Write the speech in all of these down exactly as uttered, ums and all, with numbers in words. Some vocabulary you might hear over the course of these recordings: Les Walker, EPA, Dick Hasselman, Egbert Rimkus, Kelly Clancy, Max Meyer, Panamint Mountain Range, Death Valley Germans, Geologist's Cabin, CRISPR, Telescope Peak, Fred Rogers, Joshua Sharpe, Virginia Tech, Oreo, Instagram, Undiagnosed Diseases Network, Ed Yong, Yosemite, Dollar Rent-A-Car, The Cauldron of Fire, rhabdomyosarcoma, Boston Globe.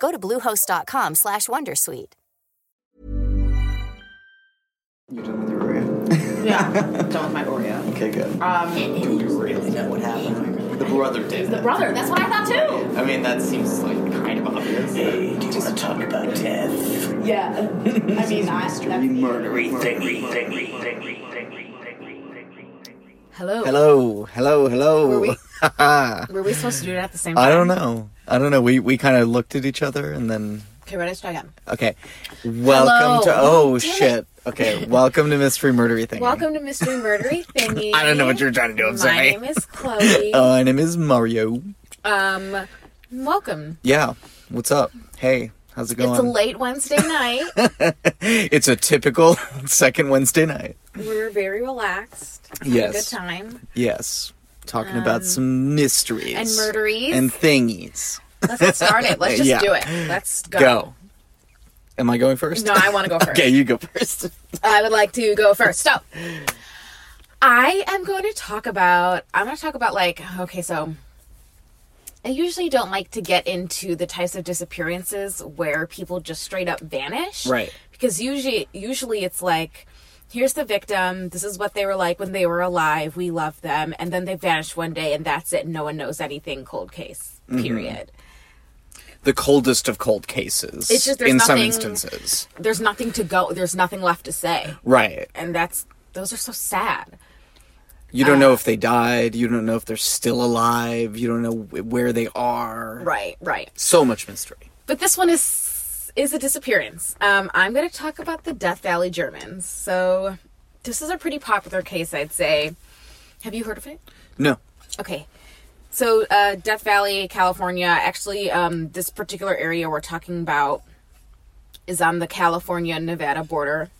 Go to Bluehost dot com slash WonderSuite. You're done with your Oreo? Yeah, I'm done with my Oreo. Okay, good. Um, Do we really know what happened? The brother did. The brother, that's what I thought too. I mean, that seems like kind of obvious. Hey, do you want to talk about death? Yeah. I mean, I... Murdery thingy, thingy, thingy, thingy, thingy. Hello. Hello, hello, hello. Were we, were we supposed to do it at the same time? I don't know. I don't know. We we kind of looked at each other and then... Okay, ready to start again. Okay. Welcome Hello. to... Oh, Damn shit. It. Okay, welcome to Mystery Murdery Thingy. Welcome to Mystery Murdery Thingy. I don't know what you're trying to do. I'm my sorry. My name is Chloe. Uh, my name is Mario. Um, welcome. Yeah. What's up? Hey, how's it going? It's a late Wednesday night. It's a typical second Wednesday night. We're very relaxed. Yes. Had a good time. Yes. Talking um, about some mysteries. And murderies. And thingies. Let's get started. Let's just yeah. do it. Let's go. Go. Am I going first? No, I want to go first. Okay, you go first. I would like to go first. So, I am going to talk about, I'm going to talk about like, okay, so I usually don't like to get into the types of disappearances where people just straight up vanish. Right. Because usually, usually it's like, here's the victim, this is what they were like when they were alive, we love them, and then they vanished one day, and that's it, no one knows anything, cold case, period. Mm-hmm. The coldest of cold cases, it's just, in nothing, some instances. There's nothing to go, there's nothing left to say. Right. And that's, those are so sad. You don't uh, know if they died, you don't know if they're still alive, you don't know where they are. Right, right. So much mystery. But this one is is a disappearance. Um, I'm going to talk about the Death Valley Germans. So this is a pretty popular case, I'd say. Have you heard of it? No. Okay. So uh, Death Valley, California, actually um, this particular area we're talking about is on the California-Nevada border.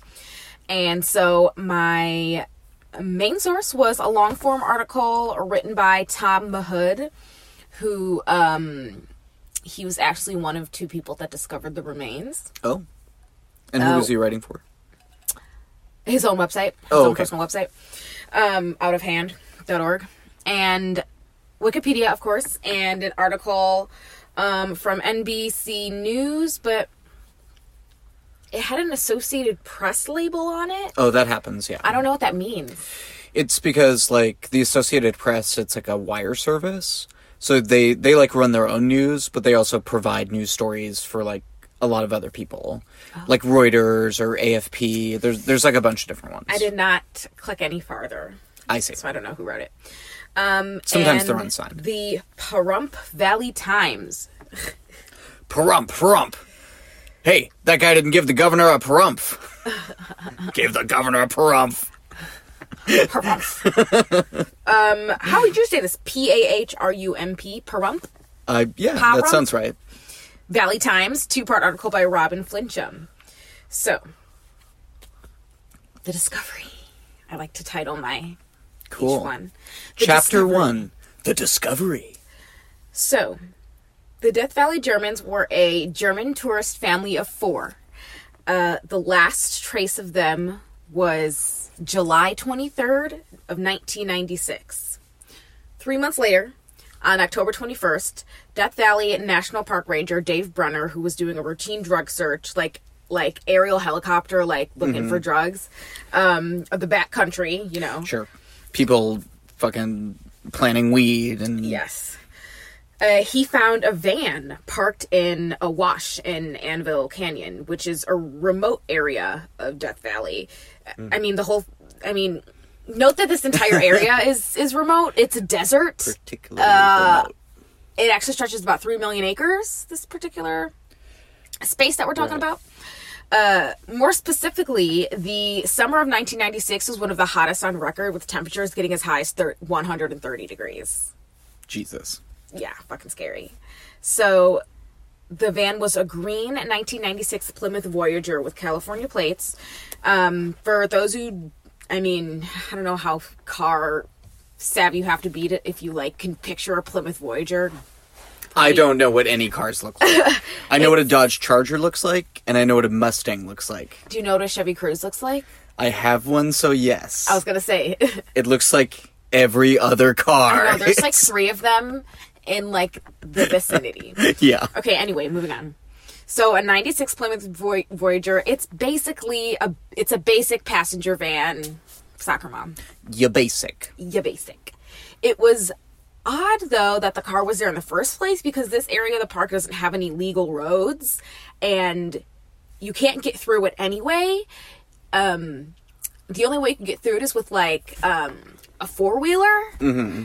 And so my main source was a long-form article written by Tom Mahood, who... Um, he was actually one of two people that discovered the remains. Oh. And who uh, was he writing for? His own website. His oh, own okay. personal website. Um, out of hand dot org. And Wikipedia, of course. And an article um, from N B C News. But it had an Associated Press label on it. Oh, that happens, yeah. I don't know what that means. It's because, like, the Associated Press, it's like a wire service. So they, they, like, run their own news, but they also provide news stories for, like, a lot of other people. Oh. Like Reuters or A F P. There's, there's, like, a bunch of different ones. I did not click any farther. I see. So I don't know who wrote it. Um, Sometimes they're unsigned. The Pahrump Valley Times. Pahrump, Pahrump. Hey, that guy didn't give the governor a Pahrump. Gave the governor a Pahrump. Pahrump. um, how would you say this? P A H R U M P, Pahrump? Uh, yeah, Pahrump? That sounds right. Valley Times, two-part article by Robin Flinchum. So, the discovery. I like to title my cool. each one. The Chapter discovery. one, The Discovery. So, the Death Valley Germans were a German tourist family of four. Uh, the last trace of them was July twenty-third of nineteen ninety-six. Three months later, on October twenty-first, Death Valley National Park Ranger Dave Brunner, who was doing a routine drug search, like like aerial helicopter, like looking mm-hmm. for drugs, um, of the backcountry, you know. Sure. People fucking planting weed and... Yes. Uh, he found a van parked in a wash in Anvil Canyon, which is a remote area of Death Valley. Mm-hmm. I mean, the whole... I mean... Note that this entire area is, is remote. It's a desert. Particularly uh, remote. It actually stretches about three million acres, this particular space that we're talking right. about. Uh, more specifically, the summer of nineteen ninety-six was one of the hottest on record, with temperatures getting as high as one hundred thirty degrees. Jesus. Yeah, fucking scary. So... The van was a green nineteen ninety-six Plymouth Voyager with California plates. Um, for those who... I mean, I don't know how car savvy you have to be to, if you, like, can picture a Plymouth Voyager. Probably. I don't know what any cars look like. I know what a Dodge Charger looks like, and I know what a Mustang looks like. Do you know what a Chevy Cruze looks like? I have one, so yes. I was going to say. It looks like every other car. I know, there's, like, three of them in, like, the vicinity. Yeah. Okay, anyway, moving on. So a ninety-six Plymouth Voyager, it's basically a it's a basic passenger van, soccer mom. Ya basic. Ya basic. It was odd, though, that the car was there in the first place, because this area of the park doesn't have any legal roads, and you can't get through it anyway. Um, the only way you can get through it is with, like, um, a four-wheeler. Mm-hmm.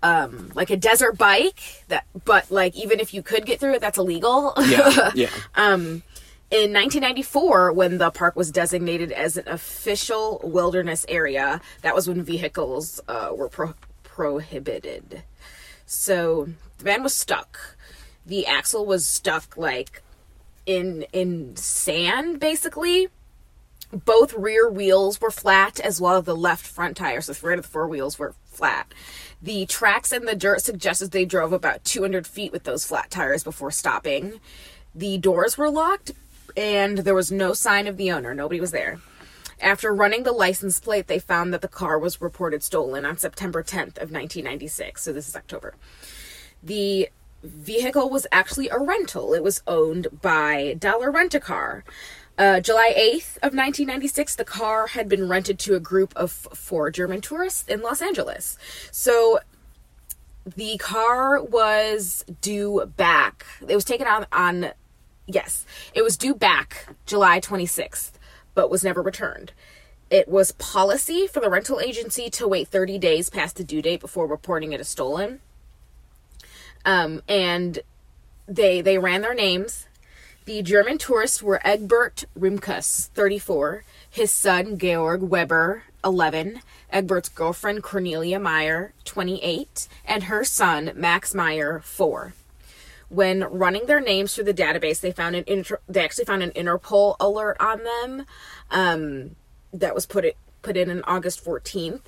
Um, like a desert bike, that, but like even if you could get through it, that's illegal. Yeah, yeah. um, in nineteen ninety-four, when the park was designated as an official wilderness area, that was when vehicles uh, were pro- prohibited. So the van was stuck. The axle was stuck, like in in sand, basically. Both rear wheels were flat, as well as the left front tire. So three out of the four wheels were flat. The tracks in the dirt suggested they drove about two hundred feet with those flat tires before stopping. The doors were locked, and there was no sign of the owner. Nobody was there. After running the license plate, they found that the car was reported stolen on September tenth of nineteen ninety-six. So this is October. The vehicle was actually a rental. It was owned by Dollar Rent-A-Car. Uh, July eighth of nineteen ninety-six, the car had been rented to a group of f- four German tourists in Los Angeles. So the car was due back. It was taken on, on yes, it was due back July twenty-sixth, but was never returned. It was policy for the rental agency to wait thirty days past the due date before reporting it as stolen. Um, and they they ran their names. The German tourists were Egbert Rimkus, thirty-four, his son Georg Weber, eleven, Egbert's girlfriend Cornelia Meyer, twenty-eight, and her son Max Meyer, four. When running their names through the database, they found an inter- they actually found an Interpol alert on them um, that was put it put in on August fourteenth.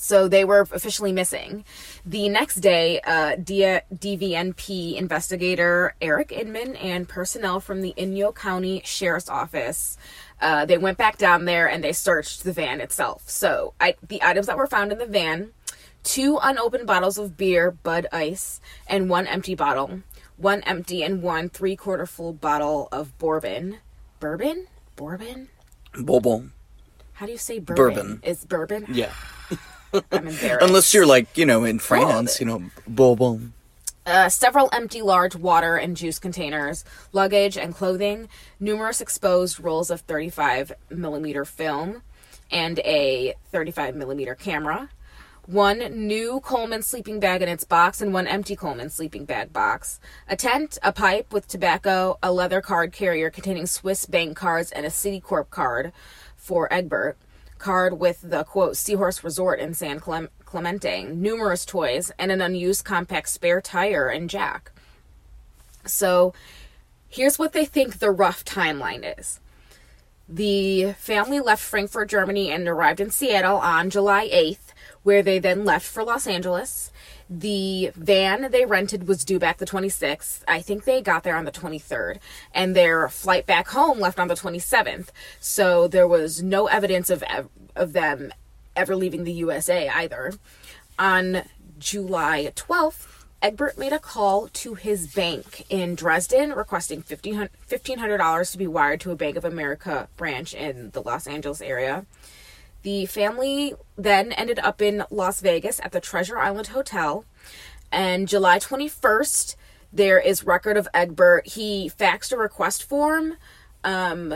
So they were officially missing. The next day, uh, D- D V N P investigator Eric Inman and personnel from the Inyo County Sheriff's Office, uh, they went back down there and they searched the van itself. So I, the items that were found in the van, two unopened bottles of beer, Bud Ice, and one empty bottle, one empty and one three-quarter full bottle of bourbon. Bourbon? Bourbon? Bourbon. How do you say bourbon? Bourbon. It's bourbon? Yeah. I'm embarrassed. Unless you're, like, you know, in France, you know, bourbon. Uh, several empty large water and juice containers, luggage and clothing, numerous exposed rolls of thirty-five millimeter film, and a thirty-five millimeter camera. One new Coleman sleeping bag in its box, and one empty Coleman sleeping bag box. A tent, a pipe with tobacco, a leather card carrier containing Swiss bank cards, and a Citicorp card for Egbert. Card with the, quote, Seahorse Resort in San Clem- Clemente, numerous toys, and an unused compact spare tire and jack. So here's what they think the rough timeline is. The family left Frankfurt, Germany, and arrived in Seattle on July eighth where they then left for Los Angeles. The van they rented was due back the twenty-sixth. I think they got there on the twenty-third, and their flight back home left on the twenty-seventh. So there was no evidence of of them ever leaving the U S A either. On July twelfth, Egbert made a call to his bank in Dresden requesting fifteen hundred dollars to be wired to a Bank of America branch in the Los Angeles area. The family then ended up in Las Vegas at the Treasure Island Hotel. And July twenty-first, there is record of Egbert. He faxed a request form um,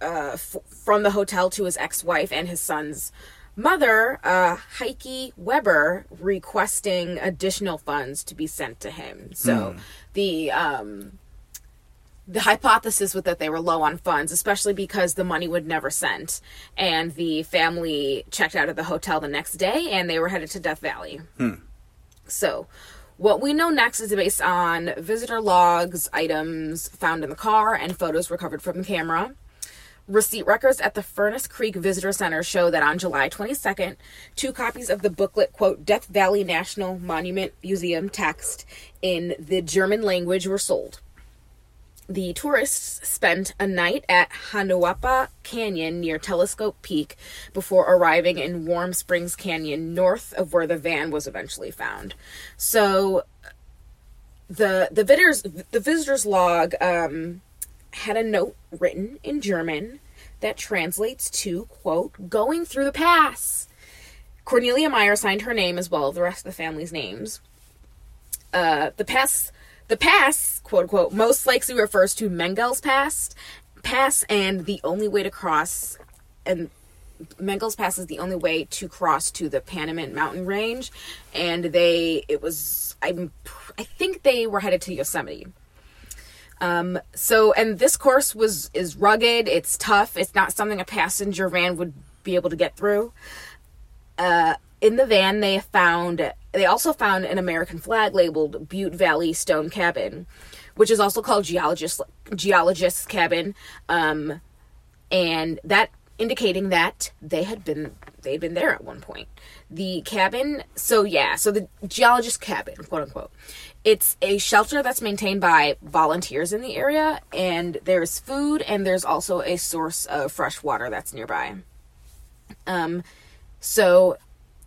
uh, f- from the hotel to his ex-wife and his son's mother, uh, Heike Weber, requesting additional funds to be sent to him. So mm. the um, the hypothesis was that they were low on funds, especially because the money would never sent. And the family checked out of the hotel the next day, and they were headed to Death Valley. Mm. So what we know next is based on visitor logs, items found in the car, and photos recovered from the camera. Receipt records at the Furnace Creek Visitor Center show that on July twenty-second, two copies of the booklet, quote, Death Valley National Monument Museum text in the German language were sold. The tourists spent a night at Hanuapa Canyon near Telescope Peak before arriving in Warm Springs Canyon, north of where the van was eventually found. So the, the, visitors, the visitor's log... Um, had a note written in German that translates to, quote, going through the pass. Cornelia Meyer signed her name as well as the rest of the family's names. Uh, the pass, the pass, quote, unquote, most likely refers to Mengel's Pass, pass and the only way to cross, and Mengel's Pass is the only way to cross to the Panamint Mountain Range, and they, it was, I'm, I think they were headed to Yosemite. Um, so, and this course was, is rugged, it's tough, it's not something a passenger van would be able to get through. Uh, in the van, they found, they also found an American flag labeled Butte Valley Stone Cabin, which is also called Geologist, Geologist's Cabin, um, and that indicating that they had been, they'd been there at one point. The cabin, so yeah, so the Geologist's Cabin, quote unquote. It's a shelter that's maintained by volunteers in the area, and there's food, and there's also a source of fresh water that's nearby. Um, so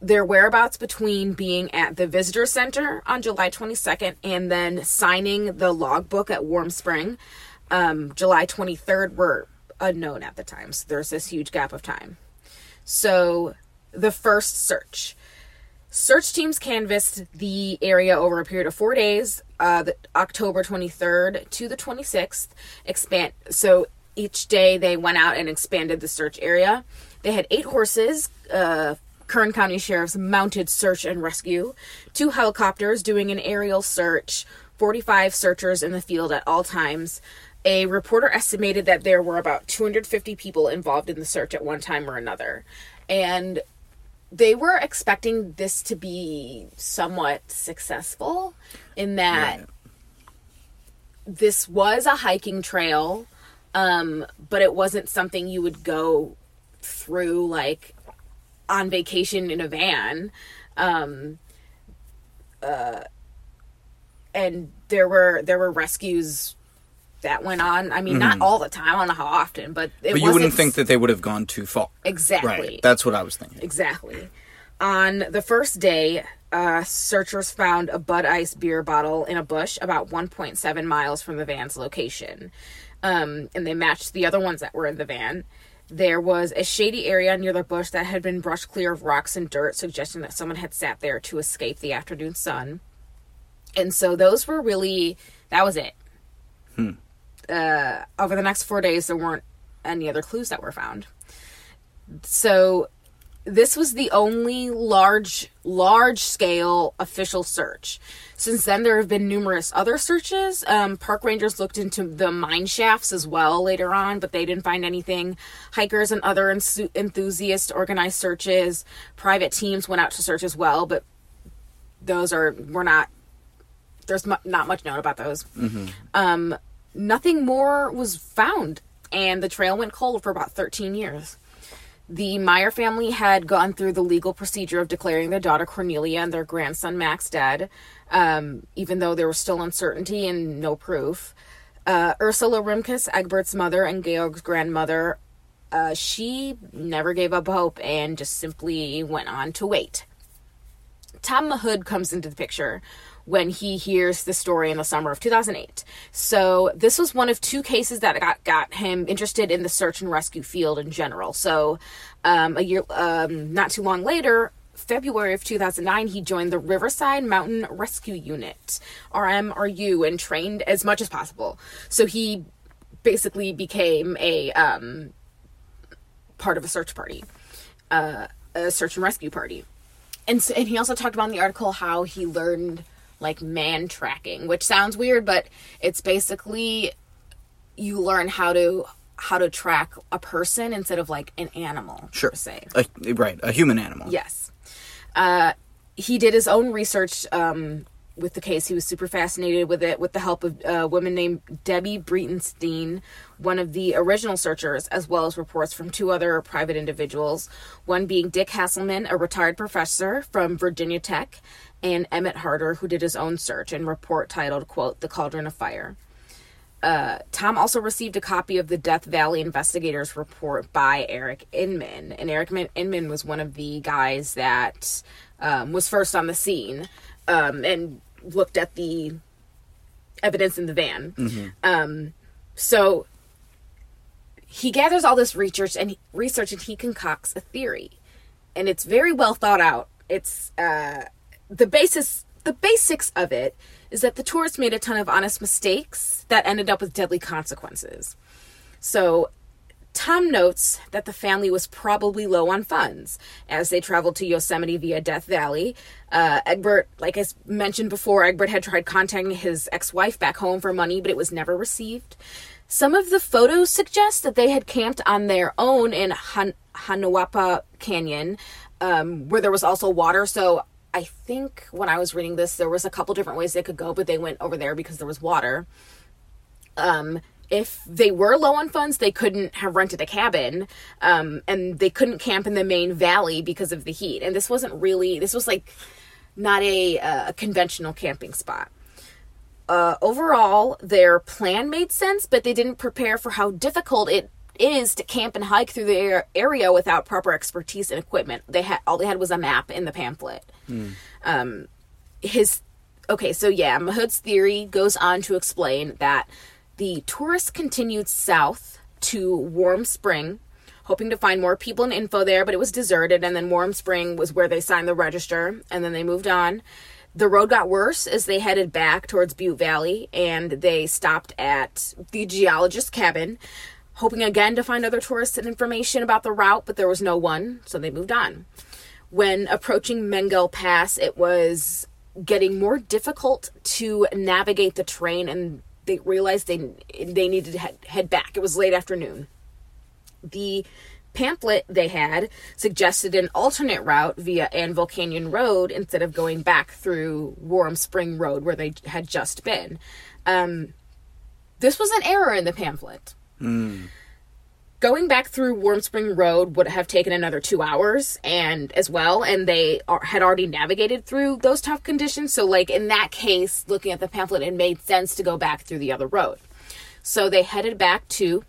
their whereabouts between being at the visitor center on July twenty-second and then signing the logbook at Warm Spring, um, July twenty-third, were unknown at the time. So there's this huge gap of time. So the first search. Search teams canvassed the area over a period of four days, uh, the, October twenty-third to the twenty-sixth. Expand. So each day they went out and expanded the search area. They had eight horses, uh, Kern County Sheriff's mounted search and rescue, two helicopters doing an aerial search, forty-five searchers in the field at all times. A reporter estimated that there were about two hundred fifty people involved in the search at one time or another. And they were expecting this to be somewhat successful in that right. This was a hiking trail, um, but it wasn't something you would go through like on vacation in a van. Um, uh, and there were, there were rescues that went on. I mean, mm-hmm. not all the time, I don't know how often, but it was. But you wasn't wouldn't think that they would have gone too far. Exactly. Right. That's what I was thinking. Exactly. On the first day, uh, searchers found a Bud Ice beer bottle in a bush about one point seven miles from the van's location. Um, and they matched the other ones that were in the van. There was a shady area near the bush that had been brushed clear of rocks and dirt, suggesting that someone had sat there to escape the afternoon sun. And so those were really, that was it. Hmm. Uh, over the next four days, there weren't any other clues that were found. So this was the only large, large-scale official search. Since then, there have been numerous other searches. Um, park rangers looked into the mine shafts as well later on, but they didn't find anything. Hikers and other en- enthusiasts organized searches. Private teams went out to search as well, but those are were not... There's mu- not much known about those. Mm-hmm. Um... Nothing more was found, and the trail went cold for about thirteen years. The Meyer family had gone through the legal procedure of declaring their daughter Cornelia and their grandson Max dead, um, even though there was still uncertainty and no proof. Uh, Ursula Rimkus, Egbert's mother and Georg's grandmother, uh, she never gave up hope and just simply went on to wait. Tom Mahood comes into the picture when he hears the story in the summer of two thousand eight. So this was one of two cases that got, got him interested in the search and rescue field in general. So um, a year, um, not too long later, February of two thousand nine, he joined the Riverside Mountain Rescue Unit, R M R U, and trained as much as possible. So he basically became a um, part of a search party, uh, a search and rescue party. And, so, and he also talked about in the article how he learned like man tracking, which sounds weird, but it's basically you learn how to how to track a person instead of like an animal, sure, per se. A, right, a human animal. Yes. Uh, he did his own research um, with the case. He was super fascinated with it, with the help of a woman named Debbie Breitenstein, one of the original searchers, as well as reports from two other private individuals, one being Dick Hasselman, a retired professor from Virginia Tech, and Emmett Harder, who did his own search and report titled, quote, The Cauldron of Fire. Uh, Tom also received a copy of the Death Valley Investigators Report by Eric Inman. And Eric Inman was one of the guys that um, was first on the scene um, and looked at the evidence in the van. Mm-hmm. Um, so he gathers all this research and, he, research and he concocts a theory. And it's very well thought out. It's... Uh, The basis, the basics of it is that the tourists made a ton of honest mistakes that ended up with deadly consequences. So Tom notes that the family was probably low on funds as they traveled to Yosemite via Death Valley. Uh, Egbert, like I mentioned before, Egbert had tried contacting his ex-wife back home for money, but it was never received. Some of the photos suggest that they had camped on their own in Han- Hanuapa Canyon, um, where there was also water, so I think when I was reading this, there was a couple different ways they could go, but they went over there because there was water. Um, if they were low on funds, they couldn't have rented a cabin, um, and they couldn't camp in the main valley because of the heat. And this wasn't really, this was like not a, a conventional camping spot. Uh, overall, their plan made sense, but they didn't prepare for how difficult it is to camp and hike through the area without proper expertise and equipment. They had all they had was a map in the pamphlet. Mm. Um, his okay, so yeah, Mahood's theory goes on to explain that the tourists continued south to Warm Spring, hoping to find more people and info there, but it was deserted. And then Warm Spring was where they signed the register, and then they moved on. The road got worse as they headed back towards Butte Valley, and they stopped at the Geologist's Cabin, hoping again to find other tourists and information about the route, but there was no one, so they moved on. When approaching Mengel's Pass, it was getting more difficult to navigate the terrain, and they realized they they needed to head, head back. It was late afternoon. The pamphlet they had suggested an alternate route via Anvil Canyon Road instead of going back through Warm Spring Road, where they had just been. Um, this was an error in the pamphlet. Mm. Going back through Warm Spring Road would have taken another two hours and as well, and they are, had already navigated through those tough conditions. So, like, in that case, looking at the pamphlet, it made sense to go back through the other road. So they headed back to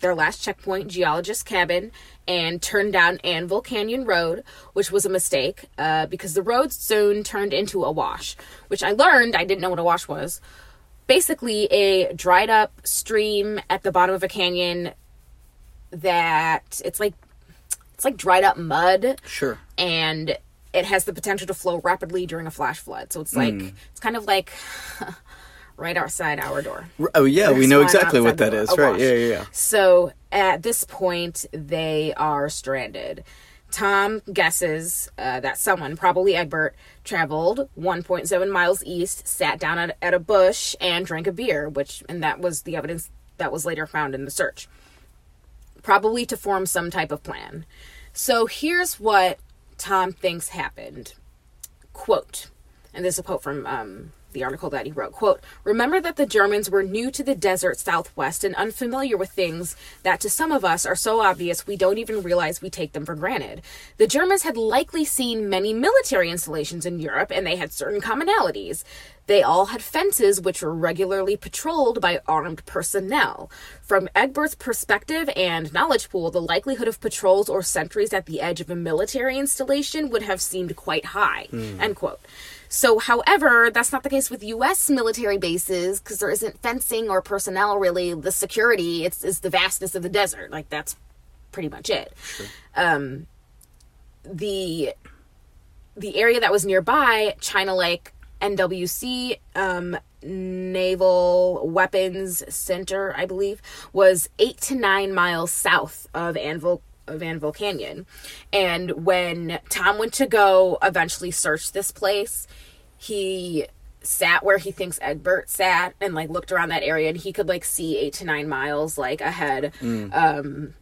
their last checkpoint, Geologist's Cabin, and turned down Anvil Canyon Road, which was a mistake uh, because the road soon turned into a wash, which I learned, I didn't know what a wash was. Basically a dried up stream at the bottom of a canyon that it's like it's like dried up mud. Sure. And it has the potential to flow rapidly during a flash flood. So it's like mm. it's kind of like right outside our door. Oh yeah, There's we know exactly what that is. Right. Yeah, yeah, yeah. So at this point they are stranded. Tom guesses uh, that someone, probably Egbert, traveled one point seven miles east, sat down at, at a bush, and drank a beer, which, and that was the evidence that was later found in the search, probably to form some type of plan. So here's what Tom thinks happened. Quote, and this is a quote from um, the article that he wrote, quote, "Remember that the Germans were new to the desert Southwest and unfamiliar with things that to some of us are so obvious we don't even realize we take them for granted. The Germans had likely seen many military installations in Europe, and they had certain commonalities. They all had fences which were regularly patrolled by armed personnel. From Egbert's perspective and knowledge pool, the likelihood of patrols or sentries at the edge of a military installation would have seemed quite high," mm. end quote. So, however, that's not the case with U S military bases, because there isn't fencing or personnel, really. The security, it's, it's the vastness of the desert. Like, that's pretty much it. Sure. Um, the, the area that was nearby, China Lake, N W C, um, Naval Weapons Center, I believe, was eight to nine miles south of Anvil of Anvil Canyon. And when Tom went to go eventually search this place, he sat where he thinks Egbert sat and like looked around that area, and he could like see eight to nine miles like ahead. Mm. Um,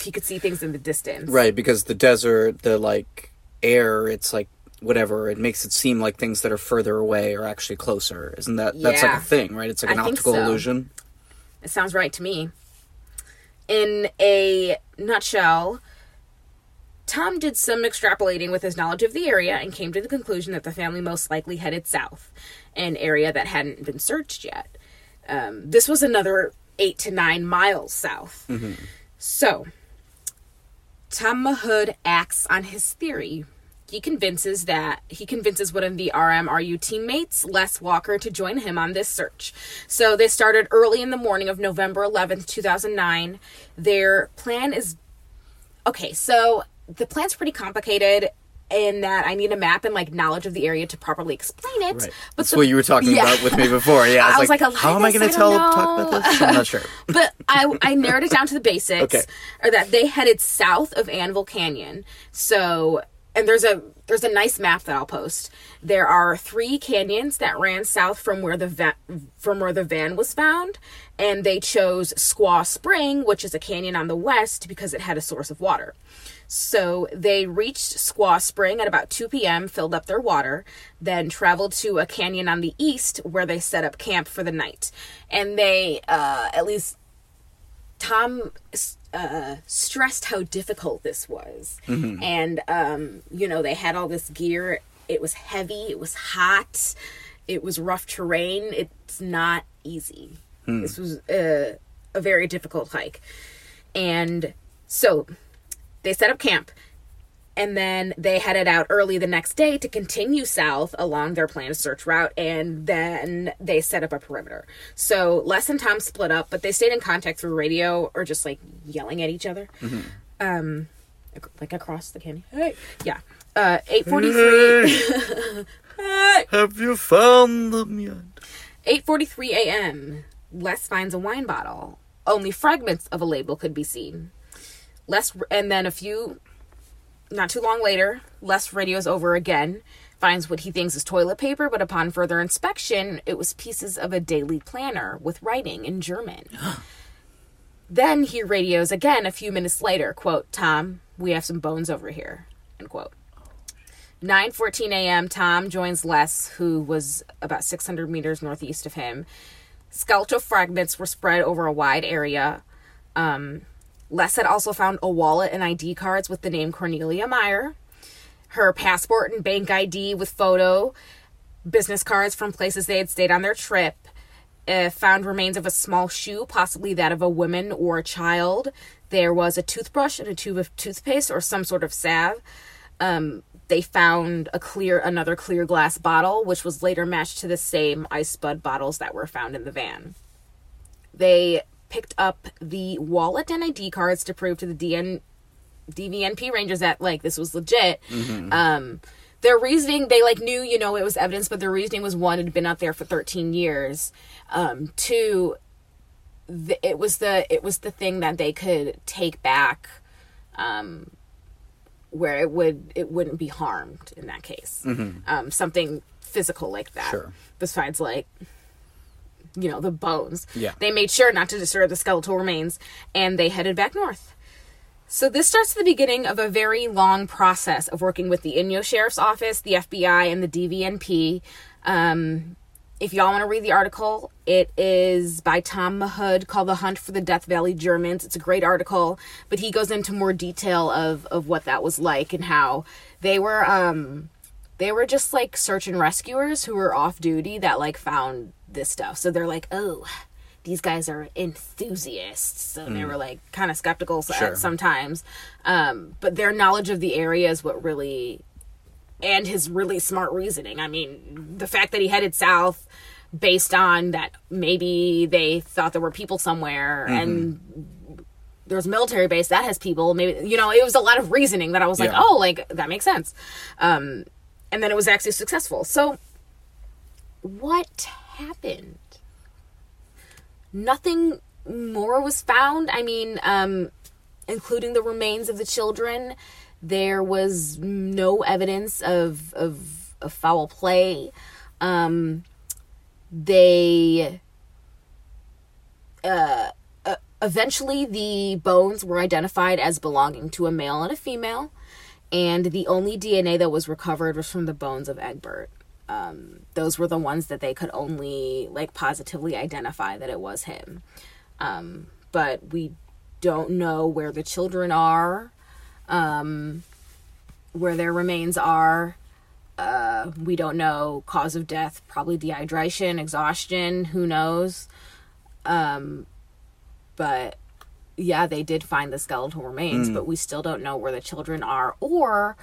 he could see things in the distance. Right, because the desert, the like air, it's like whatever, it makes it seem like things that are further away are actually closer. Isn't that, yeah. that's like a thing, right? It's like an I optical think so. illusion. It sounds right to me. In a nutshell, Tom did some extrapolating with his knowledge of the area and came to the conclusion that the family most likely headed south, an area that hadn't been searched yet. Um, this was another eight to nine miles south. Mm-hmm. So, Tom Mahood acts on his theory. He convinces that he convinces one of the R M R U teammates, Les Walker, to join him on this search. So they started early in the morning of November eleventh, two thousand nine. Their plan is... Okay, so the plan's pretty complicated in that I need a map and, like, knowledge of the area to properly explain it. Right. But That's the, what you were talking yeah. about with me before. Yeah, I was, I was like, like how am I going to tell talk about this? I'm not sure. But I, I narrowed it down to the basics. Okay. Or that they headed south of Anvil Canyon. So... And there's a there's a nice map that I'll post. There are three canyons that ran south from where the va- from where the van was found, and they chose Squaw Spring, which is a canyon on the west, because it had a source of water. So they reached Squaw Spring at about two p.m., filled up their water, then traveled to a canyon on the east where they set up camp for the night. And they, uh, at least Tom... Uh, stressed how difficult this was. Mm-hmm. And, um, you know, they had all this gear. It was heavy. It was hot. It was rough terrain. It's not easy. Mm. This was a, a very difficult hike. And so they set up camp. And then they headed out early the next day to continue south along their planned search route, and then they set up a perimeter. So Les and Tom split up, but they stayed in contact through radio or just, like, yelling at each other. Mm-hmm. Um, like, across the canyon. Hey! Yeah. Uh, eight forty-three... Hey. Have you found them yet? eight forty-three a.m. Les finds a wine bottle. Only fragments of a label could be seen. Les... And then a few... Not too long later, Les radios over again, finds what he thinks is toilet paper, but upon further inspection, it was pieces of a daily planner with writing in German. Then he radios again a few minutes later, quote, "Tom, we have some bones over here," end quote. nine fourteen a.m., Tom joins Les, who was about six hundred meters northeast of him. Skeletal fragments were spread over a wide area. Um... Les had also found a wallet and I D cards with the name Cornelia Meyer, her passport and bank I D with photo, business cards from places they had stayed on their trip, uh, found remains of a small shoe, possibly that of a woman or a child. There was a toothbrush and a tube of toothpaste or some sort of salve. Um, they found a clear, another clear glass bottle, which was later matched to the same ice bud bottles that were found in the van. They... picked up the wallet and I D cards to prove to the D N, D V N P rangers that, like, this was legit. Mm-hmm. Um, their reasoning, they, like, knew, you know, it was evidence, but their reasoning was, one, it had been out there for thirteen years. Um, two, th- it was the it was the thing that they could take back, um, where it would it wouldn't be harmed in that case. Mm-hmm. Um, something physical like that. Sure. Besides, like... you know, the bones. Yeah. They made sure not to disturb the skeletal remains, and they headed back north. So this starts the beginning of a very long process of working with the Inyo Sheriff's Office, the F B I, and the D V N P. Um, If y'all want to read the article, it is by Tom Mahood, called The Hunt for the Death Valley Germans. It's a great article, but he goes into more detail of, of what that was like and how they were, um, they were just like search and rescuers who were off duty that like found this stuff. So they're like, oh, these guys are enthusiasts. So mm. they were like kind of skeptical sure. sometimes. Um, but their knowledge of the area is what really... And his really smart reasoning. I mean, the fact that he headed south based on that maybe they thought there were people somewhere mm-hmm. and there's a military base that has people. Maybe, you know, it was a lot of reasoning that I was like, yeah. oh, like, that makes sense. Um, and then it was actually successful. So what happened? Nothing more was found. I mean, um, including the remains of the children. There was no evidence of, of, of foul play. Um, they, uh, uh, eventually the bones were identified as belonging to a male and a female. And the only D N A that was recovered was from the bones of Egbert. Um, those were the ones that they could only like positively identify that it was him. Um, but we don't know where the children are. Um, where their remains are, uh, we don't know. Cause of death, probably dehydration, exhaustion, who knows. Um, but yeah, they did find the skeletal remains, mm. but we still don't know where the children are, or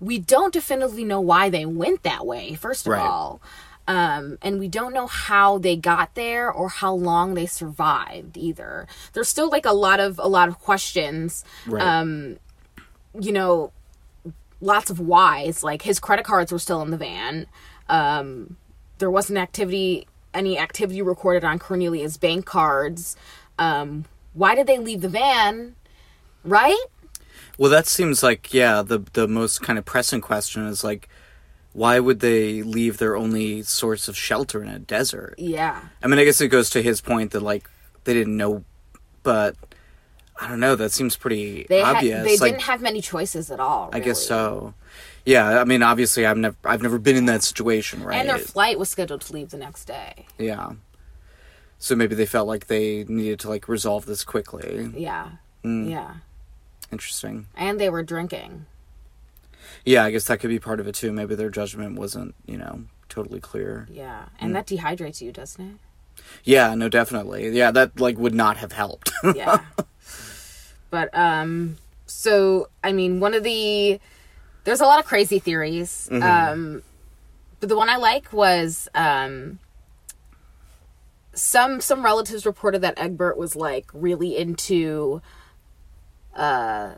we don't definitively know why they went that way, first of right. all. Um, and we don't know how they got there or how long they survived either. There's still like a lot of, a lot of questions, right. um, you know, lots of whys. Like, his credit cards were still in the van. Um, there wasn't activity, any activity recorded on Cornelia's bank cards. Um, why did they leave the van? Right? Well, that seems like, yeah, the, the most kind of pressing question is like, why would they leave their only source of shelter in a desert? Yeah. I mean, I guess it goes to his point that, like, they didn't know, but... I don't know. That seems pretty they obvious. Had, they like, didn't have many choices at all. Really. I guess so. Yeah. I mean, obviously, I've never, I've never been in that situation, right? And their flight was scheduled to leave the next day. Yeah. So maybe they felt like they needed to like resolve this quickly. Yeah. Mm. Yeah. Interesting. And they were drinking. Yeah, I guess that could be part of it too. Maybe their judgment wasn't, you know, totally clear. Yeah, and mm. that dehydrates you, doesn't it? Yeah. No, definitely. Yeah, that like would not have helped. Yeah. But, um, so, I mean, one of the, there's a lot of crazy theories, mm-hmm. um, but the one I like was, um, some, some relatives reported that Egbert was, like, really into, uh,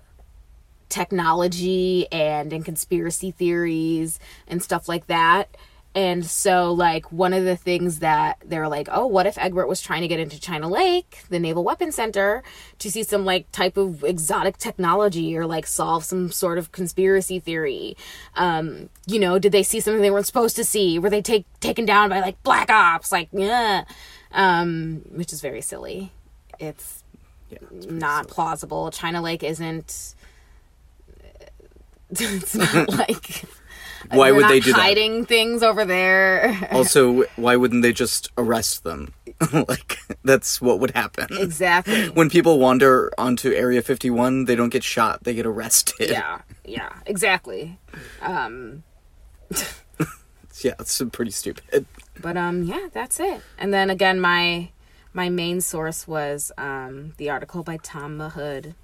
technology and, and conspiracy theories and stuff like that. And so, like, one of the things that they were like, oh, what if Egbert was trying to get into China Lake, the Naval Weapons Center, to see some, like, type of exotic technology or, like, solve some sort of conspiracy theory? Um, you know, did they see something they weren't supposed to see? Were they take, taken down by, like, black ops? Like, yeah. Um, which is very silly. It's, yeah, it's not silly. plausible. China Lake isn't... It's not, like... Why would they do that? Hiding things over there. Also, why wouldn't they just arrest them? Like, that's what would happen. Exactly. When people wander onto Area fifty-one, they don't get shot. They get arrested. Yeah, yeah, exactly. Um, yeah, it's pretty stupid. But, um, yeah, that's it. And then, again, my my main source was um, the article by Tom Mahood.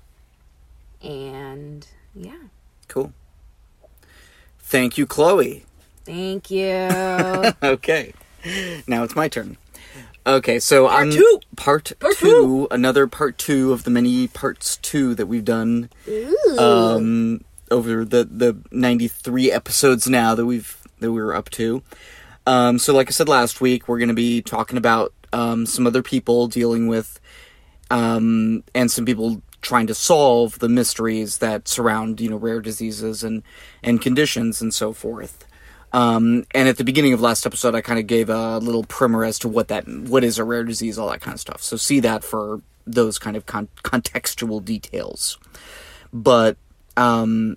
And, yeah. Cool. Thank you, Chloe. Thank you. Okay. Now it's my turn. Okay, so part I'm... Two. Part, part two. two. Another part two of the many parts two that we've done Ooh. um, over the, the ninety-three episodes now that we've that we were up to. Um, so like I said last week, we're going to be talking about um, some other people dealing with um, and some people... trying to solve the mysteries that surround, you know, rare diseases and, and conditions and so forth. Um, and at the beginning of last episode, I kind of gave a little primer as to what that, what is a rare disease, all that kind of stuff. So see that for those kind of con- contextual details. But, um,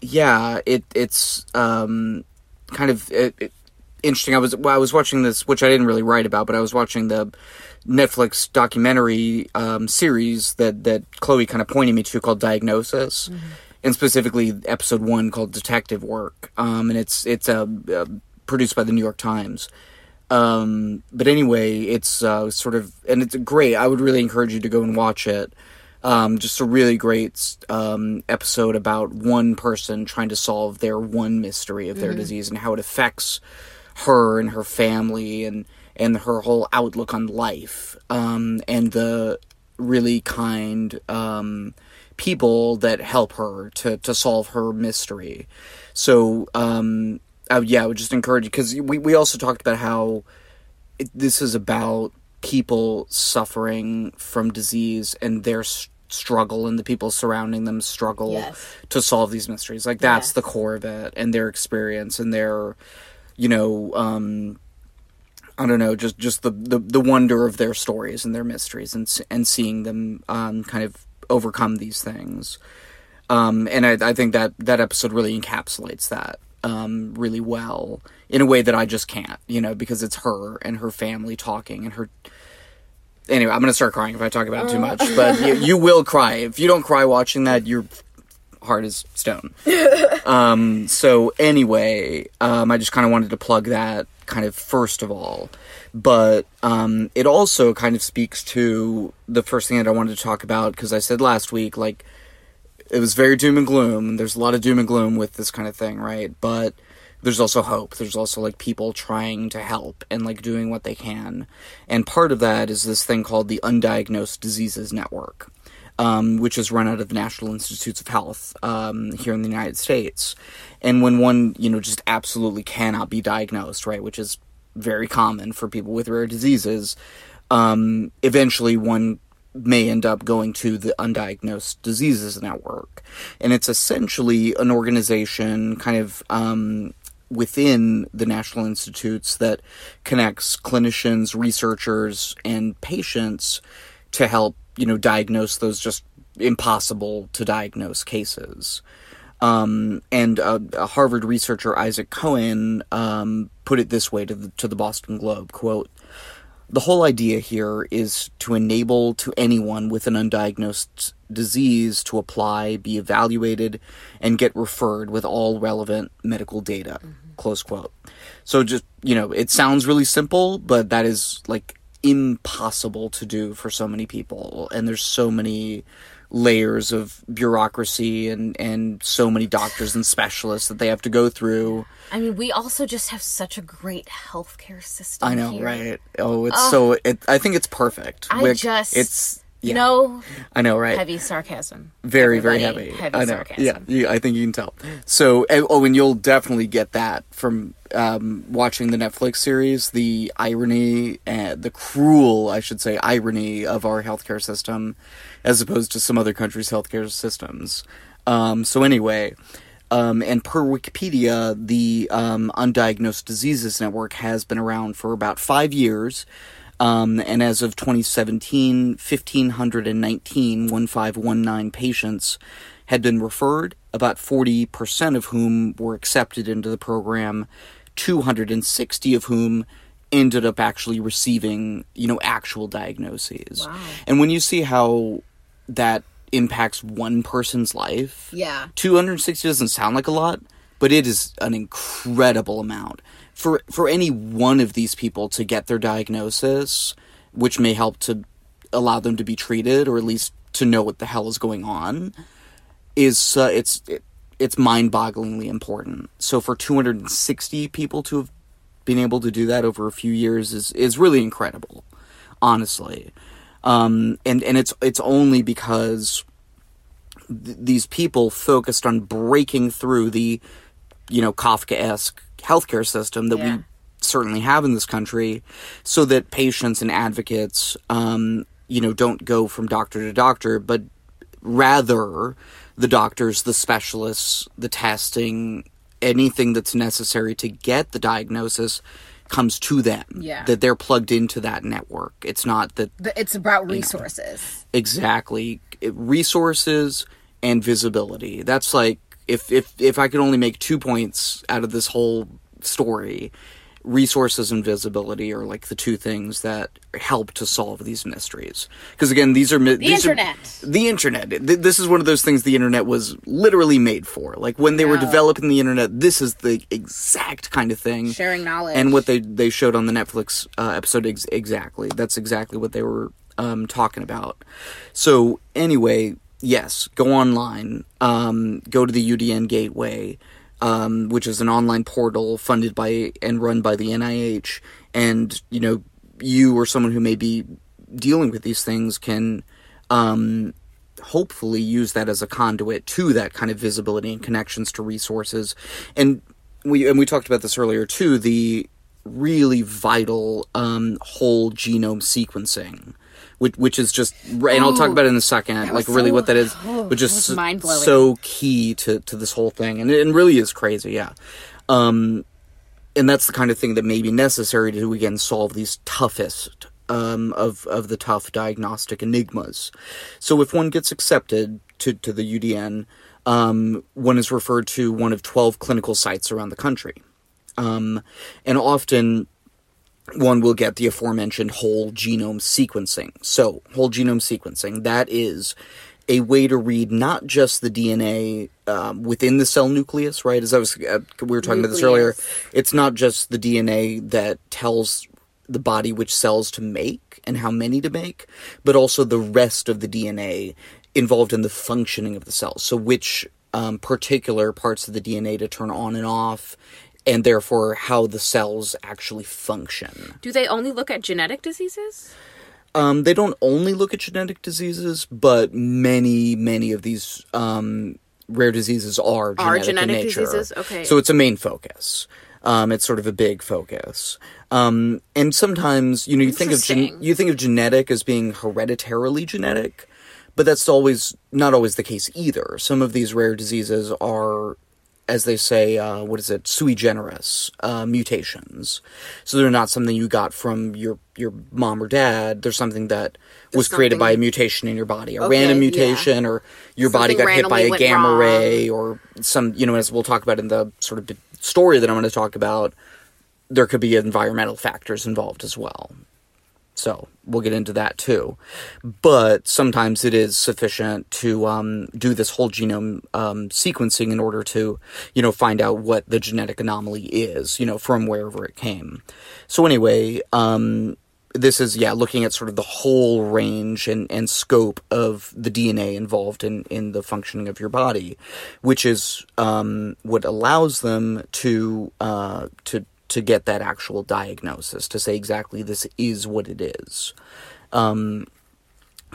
yeah, it, it's, um, kind of, it, it, interesting. I was well, I was watching this, which I didn't really write about, but I was watching the Netflix documentary um, series that, that Chloe kind of pointed me to called Diagnosis, mm-hmm. and specifically episode one called Detective Work. Um, and it's it's uh, uh, produced by the New York Times. Um, but anyway, it's uh, sort of, and it's great. I would really encourage you to go and watch it. Um, just a really great um, episode about one person trying to solve their one mystery of their mm-hmm. disease and how it affects her and her family and, and her whole outlook on life, um, and the really kind um, people that help her to, to solve her mystery. So, um, I, yeah, I would just encourage you, because we, we also talked about how it, this is about people suffering from disease and their s- struggle and the people surrounding them struggle yes. to solve these mysteries. Like, that's yes. the core of it, and their experience and their, you know, um, I don't know, just, just the, the, the wonder of their stories and their mysteries and and seeing them um, kind of overcome these things. Um, and I, I think that, that episode really encapsulates that. Um, really well, in a way that I just can't, you know, because it's her and her family talking and her. Anyway, I'm going to start crying if I talk about it too much, but you, you will cry. If you don't cry watching that, your heart is stone. Um, so anyway, um, I just kind of wanted to plug that kind of first of all, but um, it also kind of speaks to the first thing that I wanted to talk about, because I said last week, like, it was very doom and gloom. There's a lot of doom and gloom with this kind of thing, right? But there's also hope. There's also, like, people trying to help and, like, doing what they can. And part of that is this thing called the Undiagnosed Diseases Network, um, which is run out of the National Institutes of Health um, here in the United States. And when one, you know, just absolutely cannot be diagnosed, right, which is very common for people with rare diseases, um, eventually one may end up going to the Undiagnosed Diseases Network. And it's essentially an organization kind of um, within the National Institutes that connects clinicians, researchers, and patients to help, you know, diagnose those just impossible to diagnose cases. Um, and a, a Harvard researcher, Isaac Cohen, um, put it this way to the, to the Boston Globe, quote, "The whole idea here is to enable to anyone with an undiagnosed disease to apply, be evaluated, and get referred with all relevant medical data," mm-hmm. close quote. So just, you know, it sounds really simple, but that is, like, impossible to do for so many people. And there's so many layers of bureaucracy and, and so many doctors and specialists that they have to go through. I mean, we also just have such a great healthcare system. I know, here. Right? Oh, it's uh, so. It, I think it's perfect. I Which, just it's yeah. no. I know, right? Heavy sarcasm. Very, Everybody, very heavy. Heavy I know. sarcasm. Yeah, yeah, I think you can tell. So, oh, and you'll definitely get that from um, watching the Netflix series. The irony, uh, the cruel, I should say, irony of our healthcare system, as opposed to some other countries' healthcare systems. Um, so anyway, um, and per Wikipedia, the um, Undiagnosed Diseases Network has been around for about five years. Um, and as of twenty seventeen, one thousand five hundred nineteen, one thousand five hundred nineteen patients had been referred, about forty percent of whom were accepted into the program, two hundred sixty of whom ended up actually receiving, you know, actual diagnoses. Wow. And when you see how that impacts one person's life. Yeah. two hundred sixty doesn't sound like a lot, but it is an incredible amount. For for any one of these people to get their diagnosis, which may help to allow them to be treated or at least to know what the hell is going on, is uh, it's it, it's mind-bogglingly important. So for two hundred sixty people to have been able to do that over a few years is is really incredible, honestly. Um, and, and it's it's only because th- these people focused on breaking through the, you know, Kafkaesque healthcare system that yeah. we certainly have in this country, so that patients and advocates, um, you know, don't go from doctor to doctor, but rather the doctors, the specialists, the testing, anything that's necessary to get the diagnosis comes to them, yeah. that they're plugged into that network. It's not that... It's about resources. You know, exactly. It, resources and visibility. That's like, if, if, if I could only make two points out of this whole story, resources and visibility are like the two things that help to solve these mysteries. Because again, these are... The these internet. Are, the internet. This is one of those things the internet was literally made for. Like, when they no. were developing the internet, this is the exact kind of thing. Sharing knowledge. And what they, they showed on the Netflix uh, episode, ex- exactly. That's exactly what they were um, talking about. So, anyway, yes, go online. Um, go to the U D N Gateway. Um, which is an online portal funded by and run by the N I H. And, you know, you or someone who may be dealing with these things can um, hopefully use that as a conduit to that kind of visibility and connections to resources. And we and we talked about this earlier, too, the really vital um, whole genome sequencing. Which, which is just, and I'll talk about it in a second, like so, really what that is, which is so key to, to this whole thing. And it really is crazy, yeah. Um, and that's the kind of thing that may be necessary to, again, solve these toughest um, of, of the tough diagnostic enigmas. So if one gets accepted to, to the U D N, um, one is referred to one of twelve clinical sites around the country. Um, and often... one will get the aforementioned whole genome sequencing. So, whole genome sequencing, that is a way to read not just the D N A um, within the cell nucleus, right? As I was, uh, we were talking nucleus. about this earlier, it's not just the D N A that tells the body which cells to make and how many to make, but also the rest of the D N A involved in the functioning of the cells. So, which um, particular parts of the D N A to turn on and off, and therefore how the cells actually function. Do they only look at genetic diseases? Um, they don't only look at genetic diseases, but many, many of these um, rare diseases are genetic, are genetic in nature. Diseases? Okay. So it's a main focus. Um, it's sort of a big focus. Um, and sometimes, you know, you think of gen- you think of genetic as being hereditarily genetic, but that's always not always the case either. Some of these rare diseases are... as they say, uh, what is it, sui generis uh, mutations. So they're not something you got from your, your mom or dad. They're something that There's was created by a mutation in your body, a okay, random mutation, yeah. or your something body got hit by a gamma wrong. ray, or some, you know, as we'll talk about in the sort of story that I'm going to talk about, there could be environmental factors involved as well. So we'll get into that too. But sometimes it is sufficient to um, do this whole genome um, sequencing in order to, you know, find out what the genetic anomaly is, you know, from wherever it came. So anyway, um, this is, yeah, looking at sort of the whole range and, and scope of the D N A involved in, in the functioning of your body, which is um, what allows them to uh, to. to get that actual diagnosis, to say exactly this is what it is. Um,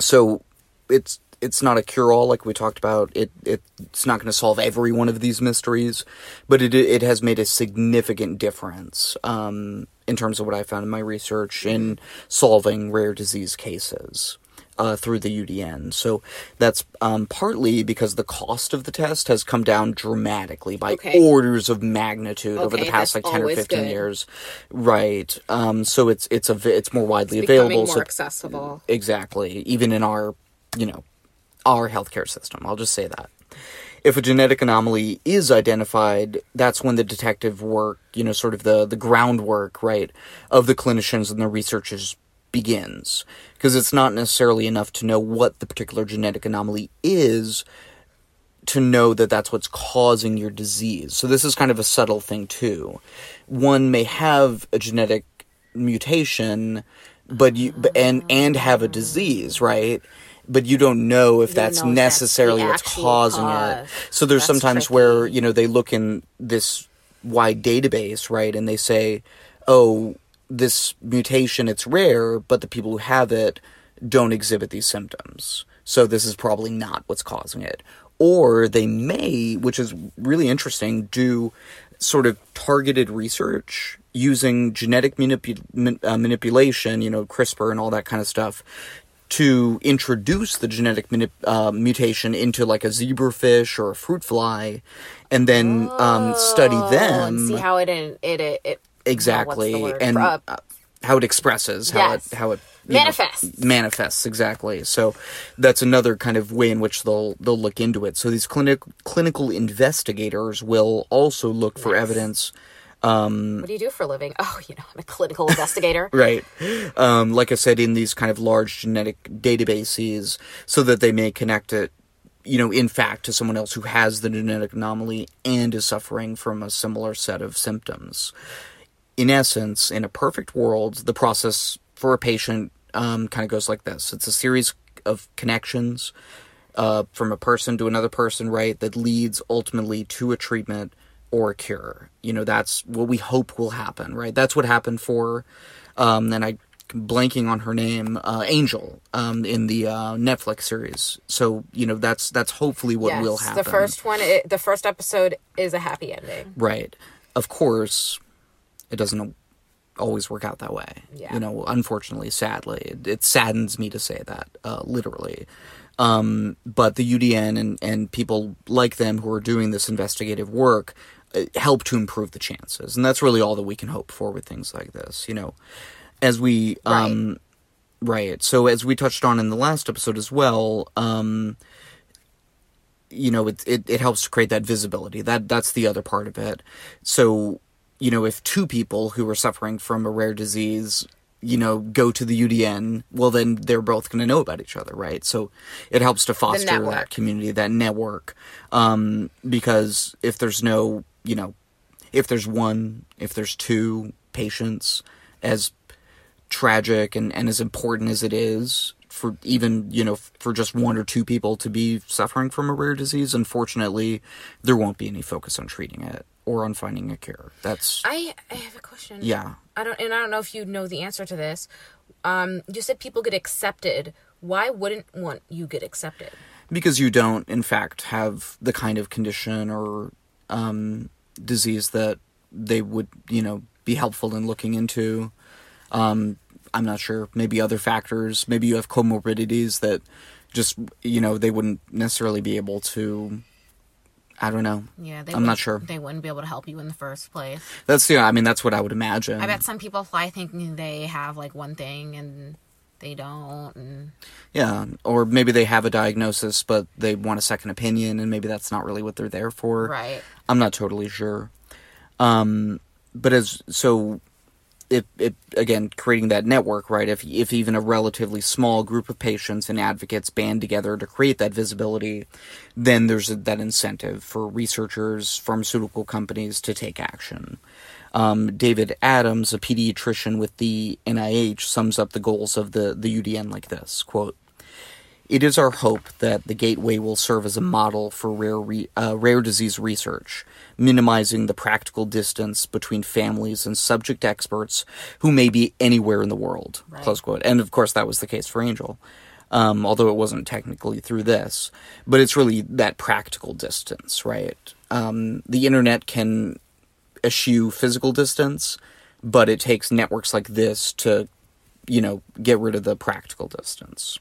so it's it's not a cure-all like we talked about. It, it it's not going to solve every one of these mysteries, but it it has made a significant difference um, in terms of what I found in my research in solving rare disease cases uh, through the U D N. So that's um, partly because the cost of the test has come down dramatically by okay. orders of magnitude okay, over the past like ten or fifteen good. years, right? Um, so it's it's a av- it's more widely it's available, more so accessible, exactly. Even in our you know our healthcare system, I'll just say that. If a genetic anomaly is identified, that's when the detective work, you know, sort of the the groundwork, right, of the clinicians and the researchers begins, because it's not necessarily enough to know what the particular genetic anomaly is to know that that's what's causing your disease. So this is kind of a subtle thing too. One may have a genetic mutation, but you and and have a disease, right? But you don't know if you that's know necessarily that's what's causing cause. it. So there's that's sometimes tricky. where, you know, they look in this wide database, right, and they say, oh, this mutation, it's rare, but the people who have it don't exhibit these symptoms. So this is probably not what's causing it. Or they may, which is really interesting, do sort of targeted research using genetic manip- man- uh, manipulation, you know, CRISPR and all that kind of stuff, to introduce the genetic manip- uh, mutation into like a zebrafish or a fruit fly, and then oh, um, study them. And see how it... In- it, it, it- Exactly, oh, and uh, how it expresses, how yes. it how it manifests, know, manifests exactly. So that's another kind of way in which they'll they'll look into it. So these clinic clinical investigators will also look for yes. evidence Um, what do you do for a living? Oh, you know, I'm a clinical investigator. Right. Um, like I said, in these kind of large genetic databases so that they may connect it, you know, in fact, to someone else who has the genetic anomaly and is suffering from a similar set of symptoms. In essence, in a perfect world, the process for a patient um, kind of goes like this. It's a series of connections uh, from a person to another person, right, that leads ultimately to a treatment or a cure. You know, that's what we hope will happen, right? That's what happened for, um, and I... blanking on her name, uh, Angel, um, in the uh, Netflix series. So, you know, that's that's hopefully what yes, will happen. The first one, it, the first episode is a happy ending. Right. Of course, it doesn't always work out that way. Yeah. You know, unfortunately, sadly. It, it saddens me to say that, uh, literally. Um, but the U D N and, and people like them who are doing this investigative work uh, help to improve the chances. And that's really all that we can hope for with things like this, you know. As we, um, right. right, so as we touched on in the last episode as well, um, you know, it, it, it helps to create that visibility. That that's the other part of it. So, you know, if two people who are suffering from a rare disease, you know, go to the U D N, well, then they're both going to know about each other, right? So it helps to foster that community, that network, um, because if there's no, you know, if there's one, if there's two patients, as tragic and, and as important as it is for even, you know, for just one or two people to be suffering from a rare disease, unfortunately, there won't be any focus on treating it or on finding a cure. That's... I, I have a question. Yeah. I don't, and I don't know if you know the answer to this. Um, you said people get accepted. Why wouldn't want you get accepted? Because you don't, in fact, have the kind of condition or um, disease that they would, you know, be helpful in looking into. Um, I'm not sure, maybe other factors, maybe you have comorbidities that just, you know, they wouldn't necessarily be able to, I don't know. Yeah. They I'm not sure. They wouldn't be able to help you in the first place. That's, yeah, I mean, that's what I would imagine. I bet some people fly thinking they have, like, one thing and they don't. And... yeah. Or maybe they have a diagnosis, but they want a second opinion and maybe that's not really what they're there for. Right. I'm not totally sure. Um, but as, so... It, it again, creating that network, right? If if even a relatively small group of patients and advocates band together to create that visibility, then there's a, that incentive for researchers, pharmaceutical companies to take action. Um, David Adams, a pediatrician with the N I H, sums up the goals of the, the U D N like this, quote, "It is our hope that the gateway will serve as a model for rare re- uh, rare disease research, minimizing the practical distance between families and subject experts who may be anywhere in the world," right. Close quote. And, of course, that was the case for Angel, um, although it wasn't technically through this. But it's really that practical distance, right? Um, the internet can eschew physical distance, but it takes networks like this to, you know, get rid of the practical distance.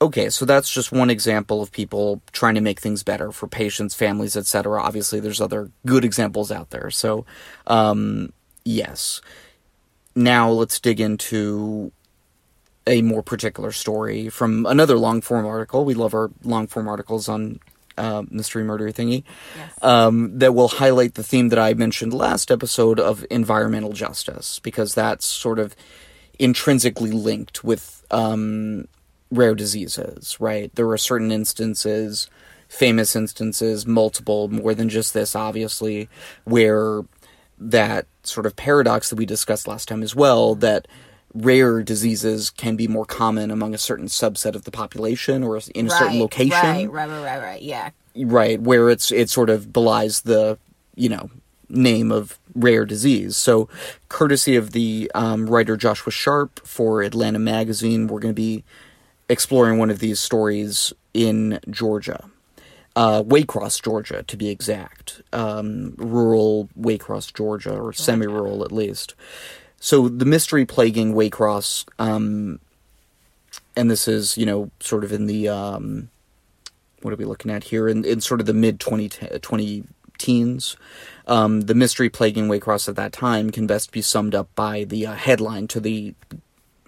Okay, so that's just one example of people trying to make things better for patients, families, et cetera. Obviously, there's other good examples out there. So, um, yes. Now let's dig into a more particular story from another long-form article. We love our long-form articles on uh, Mystery Murder Thingy. Yes. Um, that will highlight the theme that I mentioned last episode of environmental justice, because that's sort of intrinsically linked with... Um, rare diseases, right? There are certain instances, famous instances, multiple, more than just this, obviously, where that sort of paradox that we discussed last time as well, that rare diseases can be more common among a certain subset of the population or in a right, certain location. Right, right, right, right, yeah. Right, where it's it sort of belies the, you know, name of rare disease. So, courtesy of the um, writer Joshua Sharpe for Atlanta Magazine, we're going to be exploring one of these stories in Georgia, uh, Waycross, Georgia, to be exact, um, rural Waycross, Georgia, or semi-rural at least. So the mystery plaguing Waycross, um, and this is, you know, sort of in the, um, what are we looking at here? In, in sort of the mid twenty teens, um, the mystery plaguing Waycross at that time can best be summed up by the uh, headline to the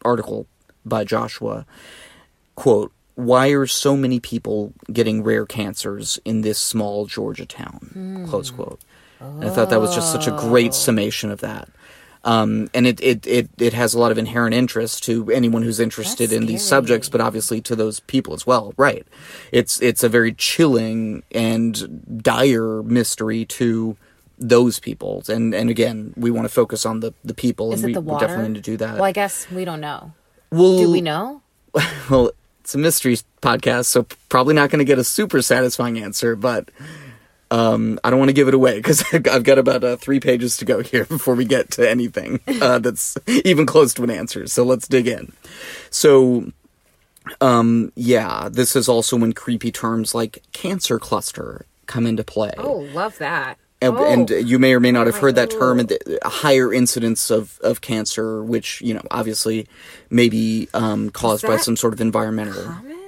article by Joshua. Quote, "Why are so many people getting rare cancers in this small Georgia town?" Mm. Close quote. Oh. And I thought that was just such a great summation of that. Um, and it, it, it, it has a lot of inherent interest to anyone who's interested That's in scary. These subjects, but obviously to those people as well. Right. It's, it's a very chilling and dire mystery to those people. And, and again, we want to focus on the, the people. Is and it we, the water? We definitely need to do that. Well, I guess we don't know. Well, do we know? Well, it's a mystery podcast, so probably not going to get a super satisfying answer, but... Um, I don't want to give it away because I've got about uh, three pages to go here before we get to anything uh, that's even close to an answer. So let's dig in. So, um, yeah, this is also when creepy terms like cancer cluster come into play. Oh, love that. And, oh. and you may or may not have heard that term. A higher incidence of, of cancer, which, you know, obviously may be um, caused by some sort of environmental... Common?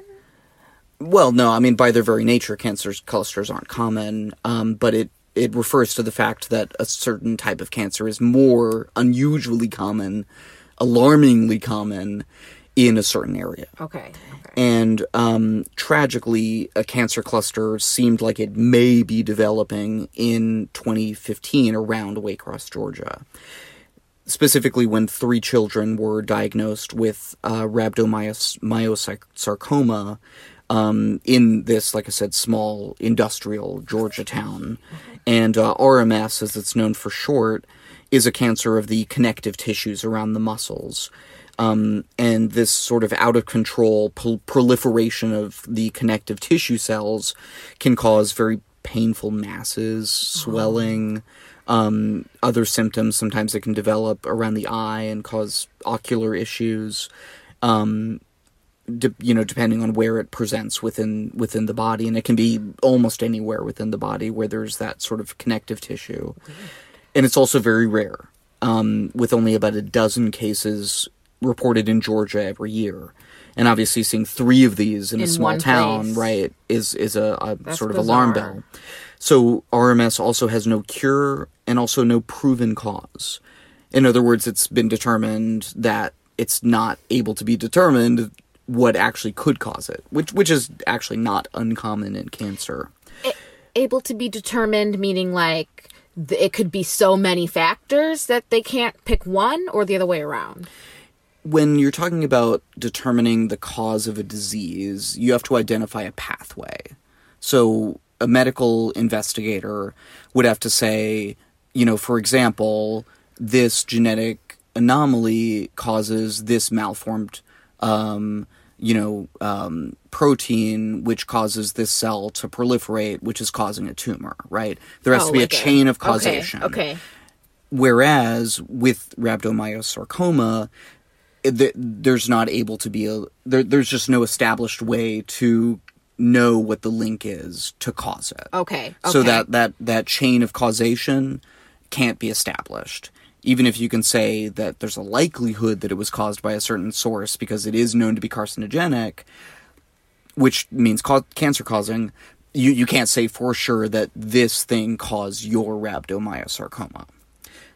Well, no, I mean, by their very nature, cancer clusters aren't common, um, but it, it refers to the fact that a certain type of cancer is more unusually common, alarmingly common in a certain area. Okay. okay. And um, tragically, a cancer cluster seemed like it may be developing in twenty fifteen around Waycross, Georgia, specifically when three children were diagnosed with uh, rhabdomyosarcoma. Um, in this, like I said, small industrial Georgia town. And uh, R M S, as it's known for short, is a cancer of the connective tissues around the muscles. Um, and this sort of out-of-control prol- proliferation of the connective tissue cells can cause very painful masses, swelling, um, other symptoms. Sometimes it can develop around the eye and cause ocular issues, um De- you know, depending on where it presents within within the body, and it can be almost anywhere within the body where there's that sort of connective tissue. Okay. And it's also very rare, um, with only about a dozen cases reported in Georgia every year. And obviously, seeing three of these in, in a small town, place. right, is is a, a sort of bizarre. alarm bell. So R M S also has no cure and also no proven cause. In other words, it's been determined that it's not able to be determined what actually could cause it, which which is actually not uncommon in cancer. It, able to be determined, meaning like th- it could be so many factors that they can't pick one, or the other way around? When you're talking about determining the cause of a disease, you have to identify a pathway. So a medical investigator would have to say, you know, for example, this genetic anomaly causes this malformed Um, you know, um, protein, which causes this cell to proliferate, which is causing a tumor, right? There has oh, to be like a chain it. of causation. Okay, okay. Whereas with rhabdomyosarcoma, th- there's not able to be a... There, there's just no established way to know what the link is to cause it. Okay, okay. So that, that, that chain of causation can't be established. Even if you can say that there's a likelihood that it was caused by a certain source because it is known to be carcinogenic, which means ca- cancer-causing, you, you can't say for sure that this thing caused your rhabdomyosarcoma.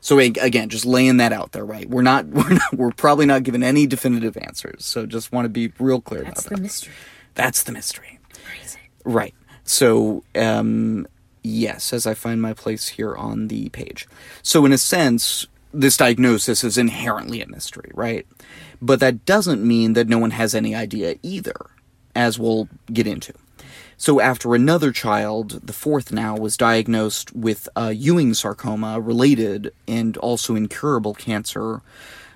So again, just laying that out there, right? We're not, we're not, we're probably not given any definitive answers. So just want to be real clear about that. That's the mystery. That's the mystery. Crazy. Right. So, um, yes, as I find my place here on the page. So in a sense, this diagnosis is inherently a mystery, right? But that doesn't mean that no one has any idea either, as we'll get into. So after another child, the fourth now, was diagnosed with uh, Ewing sarcoma, related and also incurable cancer,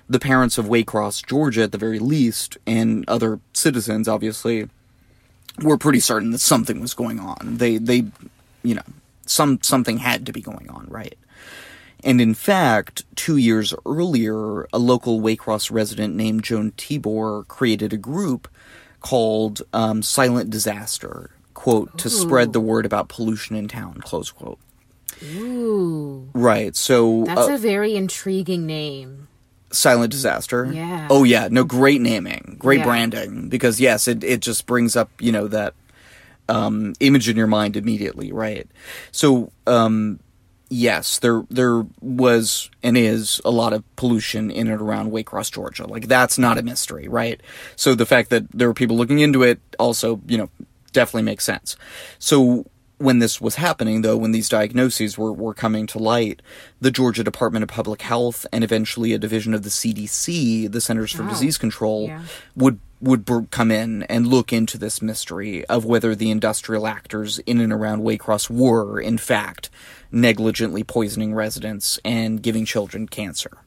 the parents of Waycross, Georgia, at the very least, and other citizens, obviously, were pretty certain that something was going on. They, they, you know, some something had to be going on, right? And in fact, two years earlier, a local Waycross resident named Joan Tibor created a group called um, Silent Disaster, quote, Ooh. to spread the word about pollution in town, close quote. Ooh. Right, so... That's uh, a very intriguing name. Silent Disaster? Yeah. Oh, yeah. No, great naming. Great yeah. branding. Because, yes, it, it just brings up, you know, that um, image in your mind immediately, right? So... um Yes, there there was and is a lot of pollution in and around Waycross, Georgia. Like, that's not a mystery, right? So the fact that there were people looking into it also, you know, definitely makes sense. So when this was happening, though, when these diagnoses were, were coming to light, the Georgia Department of Public Health and eventually a division of the C D C, the Centers for oh. Disease Control, yeah. would would come in and look into this mystery of whether the industrial actors in and around Waycross were, in fact, negligently poisoning residents and giving children cancer.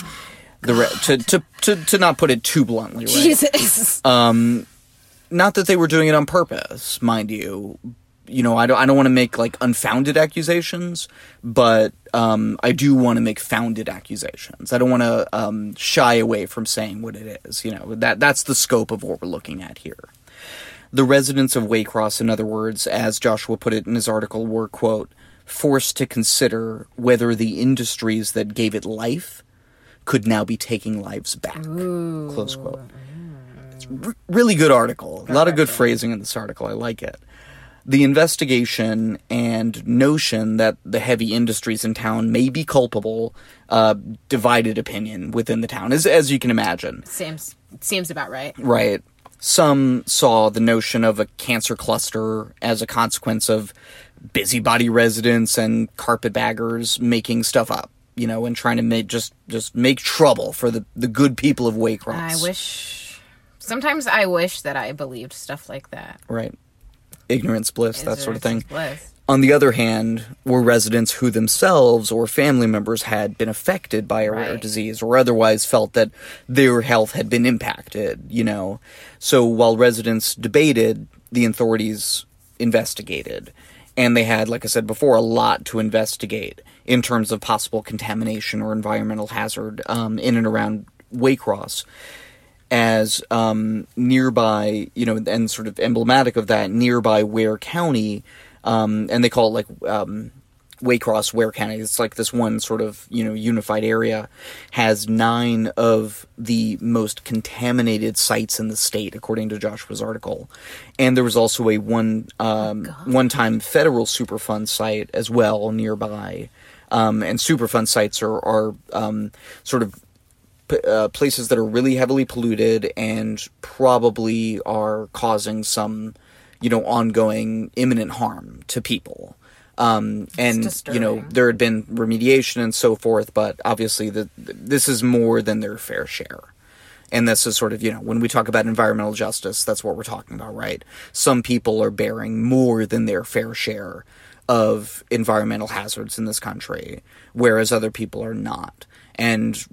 Oh, the re- to, to, to, to not put it too bluntly, right? Jesus. Um, not that they were doing it on purpose, mind you. You know, I don't, I don't want to make, like, unfounded accusations, but um, I do want to make founded accusations. I don't want to um, shy away from saying what it is. You know, that that's the scope of what we're looking at here. The residents of Waycross, in other words, as Joshua put it in his article, were, quote, forced to consider whether the industries that gave it life could now be taking lives back, Ooh. Close quote. It's a r- really good article. A lot of good phrasing in this article. I like it. The investigation and notion that the heavy industries in town may be culpable uh, divided opinion within the town, as, as you can imagine. Seems seems about right. Right. Some saw the notion of a cancer cluster as a consequence of busybody residents and carpetbaggers making stuff up, you know, and trying to make just, just make trouble for the, the good people of Waycross. I wish... Sometimes I wish that I believed stuff like that. Right. Ignorance, bliss, that sort of thing. Bliss. On the other hand, were residents who themselves or family members had been affected by a right. rare disease or otherwise felt that their health had been impacted, you know. So while residents debated, the authorities investigated. And they had, like I said before, a lot to investigate in terms of possible contamination or environmental hazard um, in and around Waycross. As um, nearby, you know, and sort of emblematic of that, nearby Ware County, um, and they call it, like, um, Waycross, Ware County. It's like this one sort of, you know, unified area, has nine of the most contaminated sites in the state, according to Joshua's article. And there was also a one, um, oh, one-time federal Superfund site as well nearby. Um, and Superfund sites are, are um, sort of... Uh, places that are really heavily polluted and probably are causing some, you know, ongoing imminent harm to people. Um, and, disturbing. You know, there had been remediation and so forth, but obviously the, this is more than their fair share. And this is sort of, you know, when we talk about environmental justice, that's what we're talking about, right? Some people are bearing more than their fair share of environmental hazards in this country, whereas other people are not. And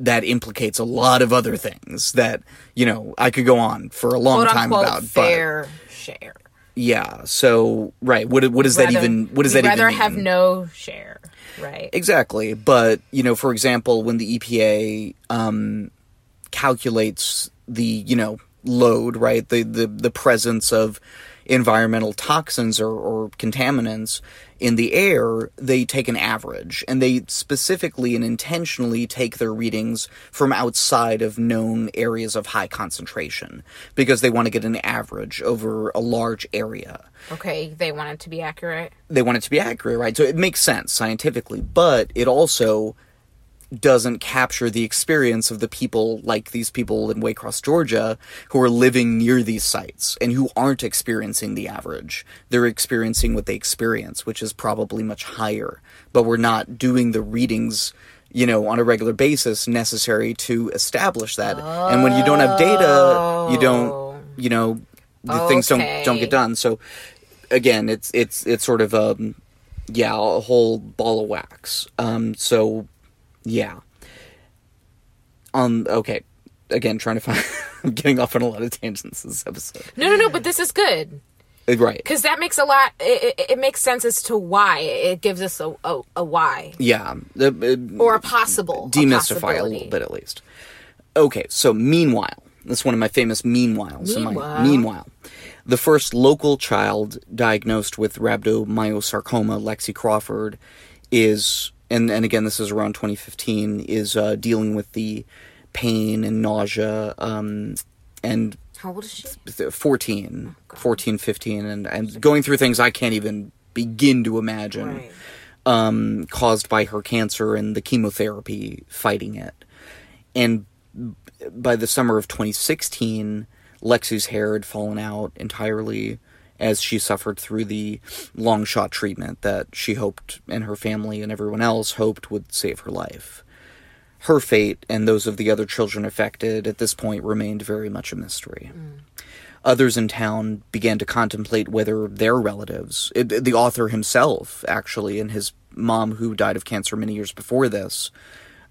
that implicates a lot of other things that, you know, I could go on for a long time about. Fair but, share. Yeah. So, right. What what does rather, that even, what does that even mean? We'd rather have no share. Right. Exactly. But, you know, for example, when the E P A um, calculates the, you know, load, right, the, the, the presence of environmental toxins or, or contaminants in the air, they take an average, and they specifically and intentionally take their readings from outside of known areas of high concentration because they want to get an average over a large area. Okay, they want it to be accurate? They want it to be accurate, right? So it makes sense scientifically, but it also doesn't capture the experience of the people, like these people in Waycross, Georgia, who are living near these sites and who aren't experiencing the average. They're experiencing what they experience, which is probably much higher. But we're not doing the readings, you know, on a regular basis necessary to establish that. Oh. And when you don't have data, you don't, you know, the okay. things don't don't get done. So again, it's it's it's sort of um yeah a whole ball of wax. Um, so. Yeah. Um. Okay. Again, trying to find... I'm getting off on a lot of tangents this episode. No, no, no, but this is good. Right. Because that makes a lot... It, it, it makes sense as to why. It gives us a, a, a why. Yeah. It, it, or a possible. Demystify a, a little bit, at least. Okay, so meanwhile. That's one of my famous meanwhiles. Meanwhile. My, meanwhile. The first local child diagnosed with rhabdomyosarcoma, Lexi Crawford, is... And and again, this is around twenty fifteen, is uh, dealing with the pain and nausea. Um, and how old is she? fourteen, oh, fourteen, fifteen, and, and going through things I can't even begin to imagine, right. um, caused by her cancer and the chemotherapy fighting it. And by the summer of twenty sixteen, Lexi's hair had fallen out entirely. as she suffered through the long shot treatment that she hoped and her family and everyone else hoped would save her life. Her fate and those of the other children affected at this point remained very much a mystery. Mm. Others in town began to contemplate whether their relatives, it, the author himself, actually, and his mom, who died of cancer many years before this,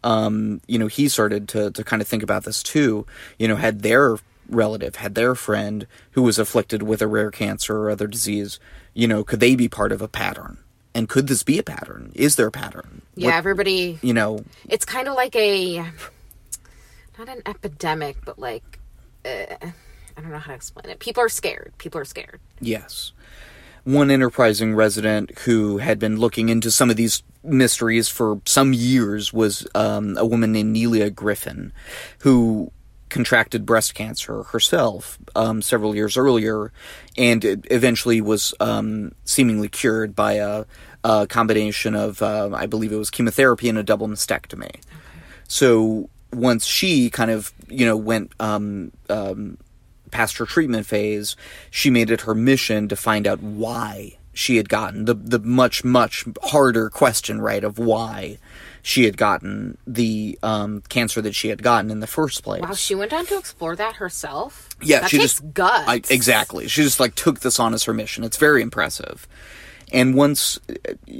um, you know, he started to, to kind of think about this too. You know, had their relative, had their friend who was afflicted with a rare cancer or other disease, you know, could they be part of a pattern? And could this be a pattern? Is there a pattern? Yeah, what, everybody... You know... It's kind of like a... Not an epidemic, but like... Uh, I don't know how to explain it. People are scared. People are scared. Yes. One enterprising resident who had been looking into some of these mysteries for some years was um, a woman named Nelia Griffin, who contracted breast cancer herself um, several years earlier, and it eventually was um, seemingly cured by a... A combination of, uh, I believe it was chemotherapy and a double mastectomy. Okay. So once she kind of, you know, went um, um, past her treatment phase, she made it her mission to find out why she had gotten the the much, much harder question, right, of why she had gotten the um, cancer that she had gotten in the first place. Wow, she went on to explore that herself? Yeah, that she takes just guts. I, exactly. She just like took this on as her mission. It's very impressive. And once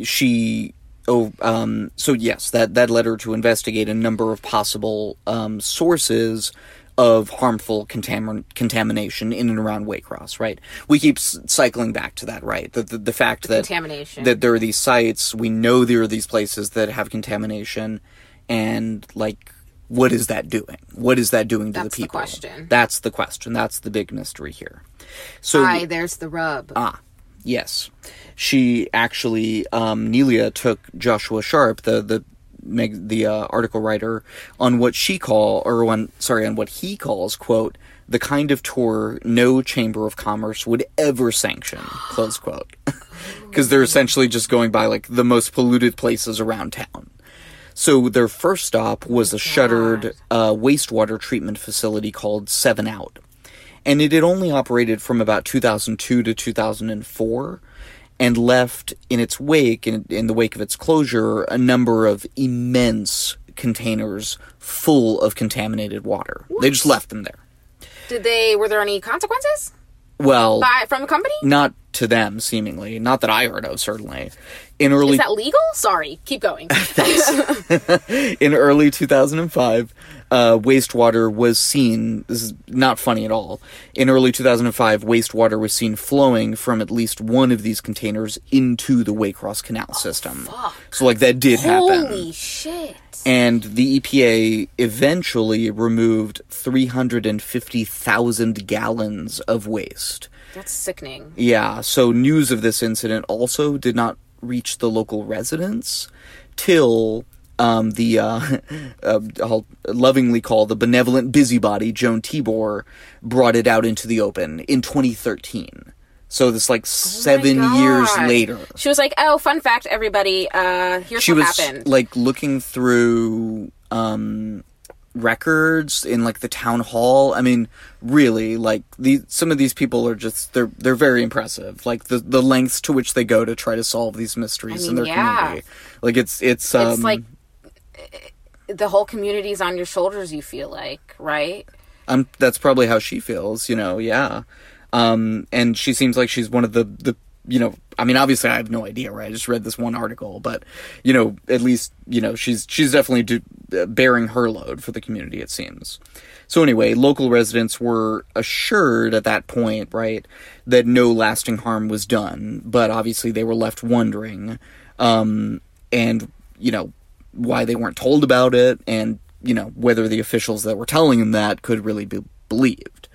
she, oh, um, so yes, that, that led her to investigate a number of possible um, sources of harmful contamin- contamination in and around Waycross, right? We keep s- cycling back to that, right? The, the, the fact the that, contamination. that there are these sites, we know there are these places that have contamination, and like, what is that doing? What is that doing to That's the people? That's the question. That's the question. That's the big mystery here. So, Aye, there's the rub. Ah. Yes. She actually, um, Nelia took Joshua Sharpe, the the the uh, article writer, on what she call, or on, sorry, on what he calls, quote, the kind of tour no Chamber of Commerce would ever sanction, close quote. Because they're essentially just going by, like, the most polluted places around town. So their first stop was a shuttered uh, wastewater treatment facility called Seven Out. And it had only operated from about two thousand two to two thousand four and left in its wake, in, in the wake of its closure, a number of immense containers full of contaminated water. What? They just left them there. Did they, were there any consequences? Well, By, from the company? Not to them, seemingly. Not that I heard of, certainly. In early, Is that legal? Sorry. Keep going. Thanks. In early two thousand five, uh, wastewater was seen... This is not funny at all. In early two thousand five, wastewater was seen flowing from at least one of these containers into the Waycross Canal oh, system. Fuck. So, like, that did Holy happen. Holy shit. And the E P A eventually removed three hundred fifty thousand gallons of waste. That's sickening. Yeah, so news of this incident also did not reach the local residents till um, the, uh, uh, I'll lovingly call the benevolent busybody, Joan Tibor, brought it out into the open in twenty thirteen. So this, like, oh seven years later. She was like, oh, fun fact, everybody, uh, here's she what was, happened. She was, like, looking through um, records in, like, the town hall. I mean, really, like, the, some of these people are just, they're they're very impressive. Like, the, the lengths to which they go to try to solve these mysteries I mean, in their yeah. community. Like, it's, it's, um... It's, like, the whole community's on your shoulders, you feel like, right? Um, that's probably how she feels, you know, yeah. Um, and she seems like she's one of the, the, you know, I mean, obviously I have no idea, right? I just read this one article, but, you know, at least, you know, she's, she's definitely do, uh, bearing her load for the community, it seems. So anyway, local residents were assured at that point, right, that no lasting harm was done, but obviously they were left wondering, um, and, you know, why they weren't told about it and, you know, whether the officials that were telling them that could really be believed.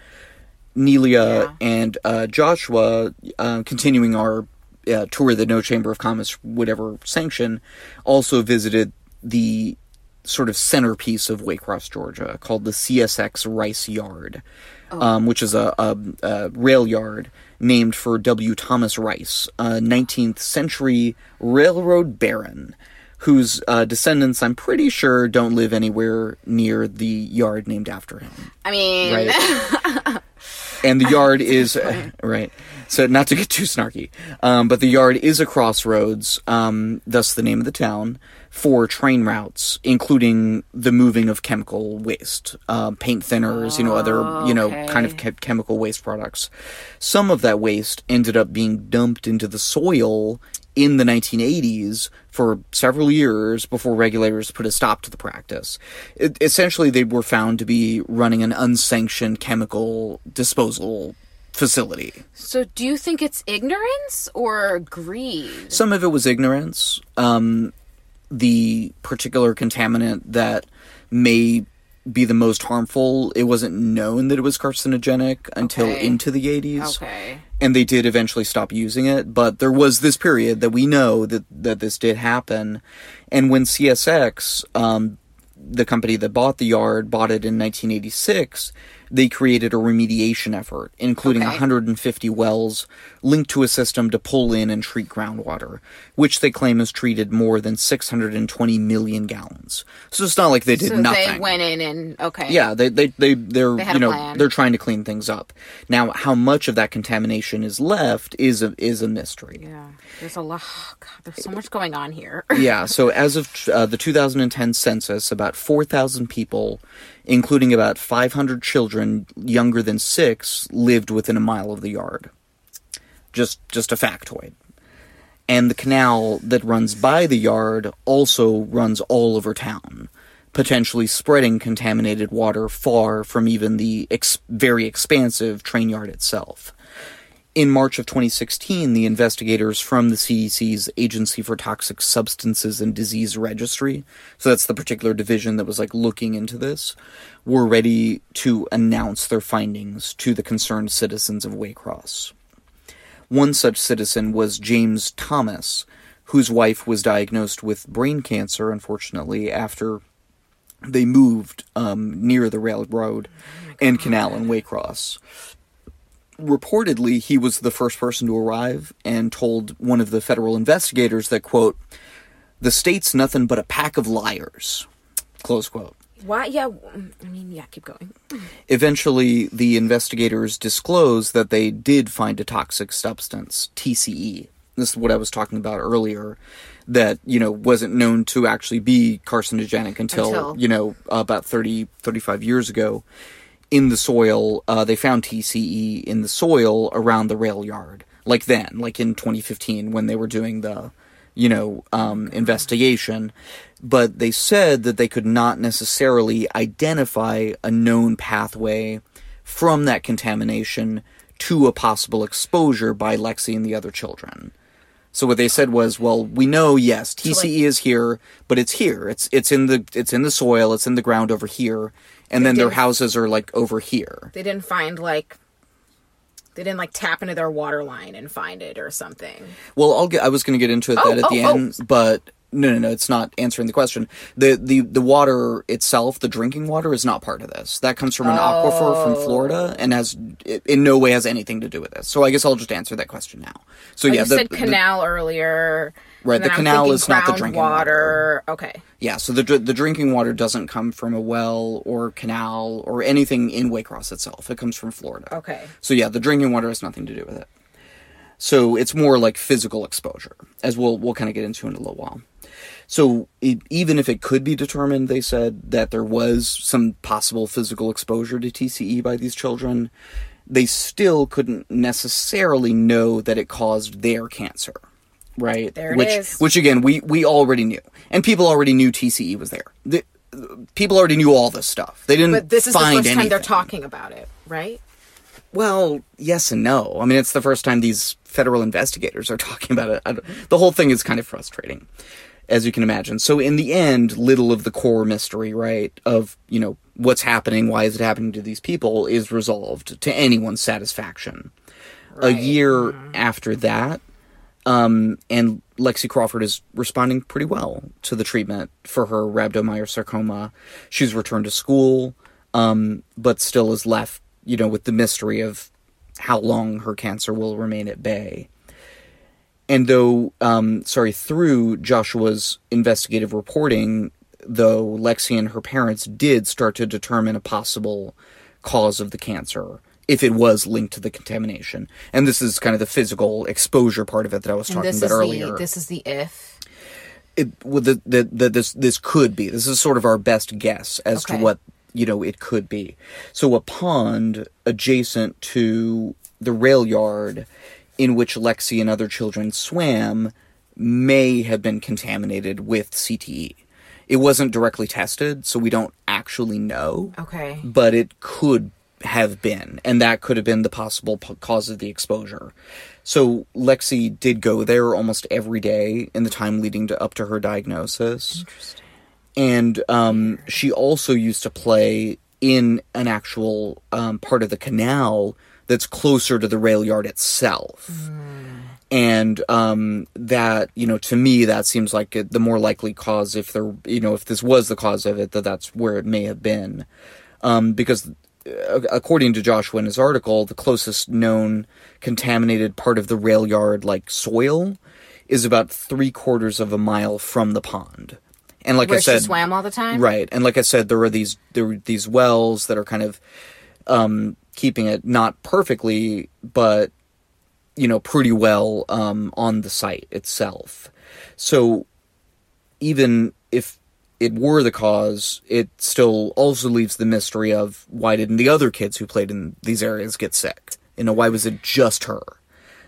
Nelia yeah. and uh, Joshua, uh, continuing our uh, tour that no Chamber of Commerce would ever sanction, also visited the sort of centerpiece of Waycross, Georgia, called the C S X Rice Yard, oh. um, which is a, a, a rail yard named for W. Thomas Rice, a nineteenth century railroad baron whose uh, descendants, I'm pretty sure, don't live anywhere near the yard named after him. I mean... Right? And the yard is uh, right. So not to get too snarky, um, but the yard is a crossroads, um, thus the name of the town, for train routes, including the moving of chemical waste, uh, paint thinners, oh, you know, other, you know, okay. kind of ke- chemical waste products. Some of that waste ended up being dumped into the soil in the nineteen eighties for several years before regulators put a stop to the practice. It, essentially, they were found to be running an unsanctioned chemical disposal facility. So do you think it's ignorance or greed? Some of it was ignorance. Um, the particular contaminant that may be the most harmful, it wasn't known that it was carcinogenic until okay. into the eighties. Okay. And they did eventually stop using it, but there was this period that we know that, that this did happen. And when C S X, um, the company that bought the yard, bought it in nineteen eighty-six, they created a remediation effort, including okay. one hundred fifty wells linked to a system to pull in and treat groundwater, which they claim has treated more than six hundred twenty million gallons. So it's not like they did so nothing. So they went in and, okay. Yeah, they, they, they, they're, they had you know, a plan. They're trying to clean things up. Now, how much of that contamination is left is a, is a mystery. Yeah, there's a lot. Oh, God, there's so much going on here. Yeah, so as of uh, the two thousand ten census, about four thousand people, including about five hundred children younger than six, lived within a mile of the yard. Just just a factoid. And the canal that runs by the yard also runs all over town, potentially spreading contaminated water far from even the ex- very expansive train yard itself. In March of twenty sixteen, the investigators from the C D C's Agency for Toxic Substances and Disease Registry, so that's the particular division that was like looking into this, were ready to announce their findings to the concerned citizens of Waycross. One such citizen was James Thomas, whose wife was diagnosed with brain cancer, unfortunately, after they moved um, near the railroad oh and canal in Waycross. Reportedly, he was the first person to arrive and told one of the federal investigators that, quote, the state's nothing but a pack of liars, close quote. Why? Yeah. I mean, yeah, keep going. Eventually, the investigators disclosed that they did find a toxic substance, T C E. This is what I was talking about earlier, that, you know, wasn't known to actually be carcinogenic until, until... you know, about thirty, thirty-five years ago. In the soil, uh, they found T C E in the soil around the rail yard. Like then, like in twenty fifteen when they were doing the, you know, um, investigation. But they said that they could not necessarily identify a known pathway from that contamination to a possible exposure by Lexi and the other children. So what they said was, well, we know, yes, T C E so like, is here, but it's here. It's it's in the it's in the soil. It's in the ground over here, and then their houses are like over here. They didn't find like they didn't like tap into their water line and find it or something. Well, I'll get. I was going to get into it oh, that at oh, the oh. end, but no, no, no. It's not answering the question. the the The water itself, the drinking water, is not part of this. That comes from an oh. aquifer from Florida and has it, in no way has anything to do with this. So I guess I'll just answer that question now. So oh, yeah, you the, said canal the, earlier. Right, the canal is not the drinking water. water. Okay. Yeah, so the the drinking water doesn't come from a well or canal or anything in Waycross itself. It comes from Florida. Okay. So yeah, the drinking water has nothing to do with it. So it's more like physical exposure, as we'll we'll kind of get into in a little while. So it, even if it could be determined, they said, that there was some possible physical exposure to T C E by these children, they still couldn't necessarily know that it caused their cancer. Right. There it which, is. Which, again, we, we already knew. And people already knew T C E was there. The, people already knew all this stuff. They didn't find anything. But this is the first anything. time they're talking about it, right? Well, yes and no. I mean, it's the first time these federal investigators are talking about it. I don't, the whole thing is kind of frustrating, as you can imagine. So in the end, little of the core mystery, right, of, you know, what's happening, why is it happening to these people, is resolved to anyone's satisfaction. Right. A year mm-hmm. after that, Um, and Lexi Crawford is responding pretty well to the treatment for her rhabdomyosarcoma. She's returned to school, um, but still is left, you know, with the mystery of how long her cancer will remain at bay. And though, um, sorry, through Joshua's investigative reporting, though, Lexi and her parents did start to determine a possible cause of the cancer if it was linked to the contamination. And this is kind of the physical exposure part of it that I was and talking about earlier. The, this is the if. It, well, the, the, the, this, this could be. This is sort of our best guess as okay. to what, you know, it could be. So a pond adjacent to the rail yard in which Lexi and other children swam may have been contaminated with C T E. It wasn't directly tested, so we don't actually know. Okay. But it could have been, and that could have been the possible p- cause of the exposure. So Lexi did go there almost every day in the time leading to up to her diagnosis. Interesting. And um, she also used to play in an actual um, part of the canal that's closer to the rail yard itself. Mm. And um, that, you know, to me, that seems like the more likely cause if there, you know, if this was the cause of it, that that's where it may have been. Um, because according to Joshua in his article, the closest known contaminated part of the rail yard, like soil, is about three quarters of a mile from the pond. And like Where I said, she swam all the time? Right. And like I said, there are these, there were these wells that are kind of um, keeping it not perfectly, but, you know, pretty well um, on the site itself. So even if it were the cause, it still also leaves the mystery of why didn't the other kids who played in these areas get sick? You know, why was it just her?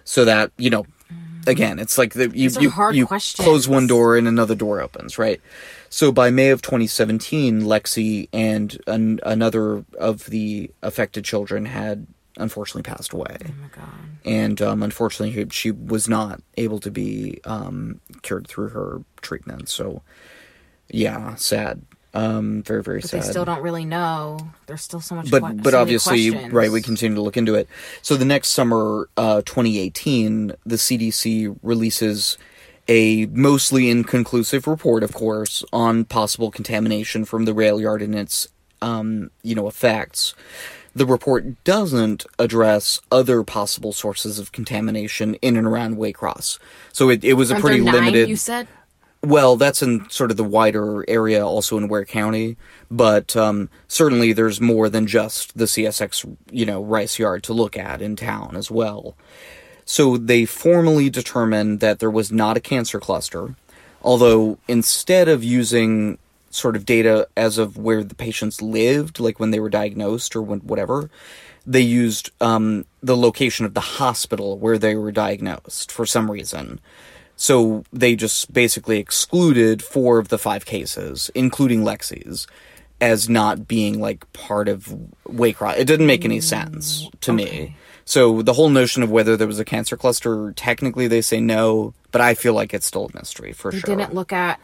So that, you know, again, it's like the, you, you, you close one door and another door opens, right? So by May of twenty seventeen, Lexi and an, another of the affected children had unfortunately passed away. Oh my God. And um, unfortunately, she was not able to be um, cured through her treatment. So, yeah, sad. Um, very, very but sad. They still don't really know. There's still so much. But que- but so obviously, right? We continue to look into it. So the next summer, uh, twenty eighteen, the C D C releases a mostly inconclusive report, of course, on possible contamination from the rail yard and its, um, you know, effects. The report doesn't address other possible sources of contamination in and around Waycross. So it, it was a Aren't pretty there nine, limited. You said. Well, that's in sort of the wider area, also in Ware County, but um, certainly there's more than just the C S X, you know, rice yard to look at in town as well. So they formally determined that there was not a cancer cluster, although instead of using sort of data as of where the patients lived, like when they were diagnosed or when whatever, they used um, the location of the hospital where they were diagnosed for some reason. So they just basically excluded four of the five cases, including Lexi's, as not being, like, part of Waycross. It didn't make any sense to okay. me. So the whole notion of whether there was a cancer cluster, technically they say no, but I feel like it's still a mystery, for they sure. They didn't look at...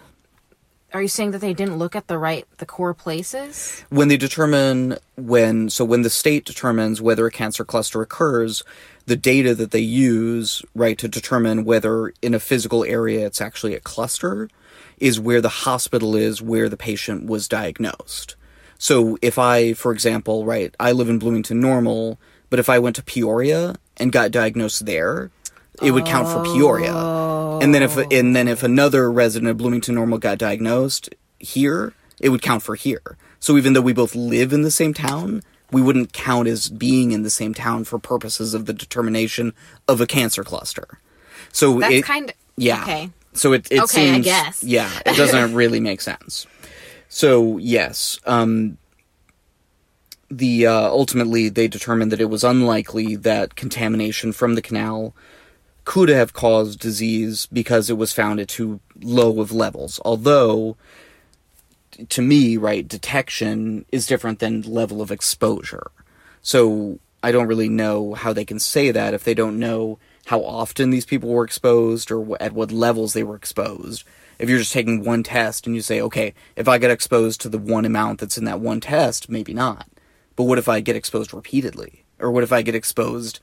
Are you saying that they didn't look at the right, the core places? When they determine when, so when the state determines whether a cancer cluster occurs, the data that they use, right, to determine whether in a physical area it's actually a cluster is where the hospital is, where the patient was diagnosed. So if I, for example, right, I live in Bloomington Normal, but if I went to Peoria and got diagnosed there, it would count for Peoria. And then if and then if another resident of Bloomington Normal got diagnosed here, it would count for here. So even though we both live in the same town, we wouldn't count as being in the same town for purposes of the determination of a cancer cluster. So that's it, kind of yeah. Okay. So it it okay, seems I guess. yeah, it doesn't really make sense. So yes, um, the uh, ultimately they determined that it was unlikely that contamination from the canal could have caused disease because it was found at too low of levels. Although, to me, right, detection is different than level of exposure. So I don't really know how they can say that if they don't know how often these people were exposed or at what levels they were exposed. If you're just taking one test and you say, okay, if I get exposed to the one amount that's in that one test, maybe not. But what if I get exposed repeatedly? Or what if I get exposed...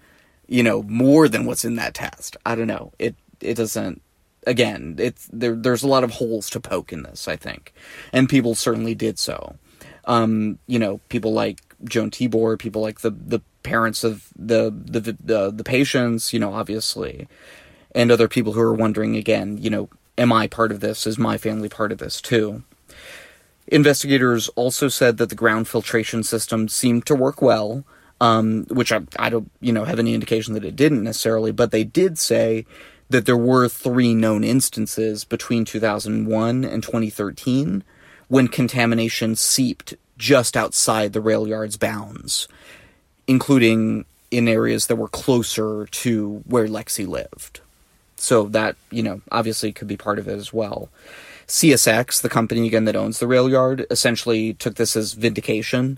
you know, more than what's in that test. I don't know. It it doesn't, again, it's, there. there's a lot of holes to poke in this, I think. And people certainly did so. Um, you know, people like Joan Tibor, people like the, the parents of the, the, the, the patients, you know, obviously. And other people who are wondering, again, you know, am I part of this? Is my family part of this too? Investigators also said that the ground filtration system seemed to work well. um, which I, I don't, you know, have any indication that it didn't necessarily, but they did say that there were three known instances between two thousand one and twenty thirteen when contamination seeped just outside the rail yard's bounds, including in areas that were closer to where Lexi lived. So that, you know, obviously could be part of it as well. C S X, the company, again, that owns the rail yard, essentially took this as vindication.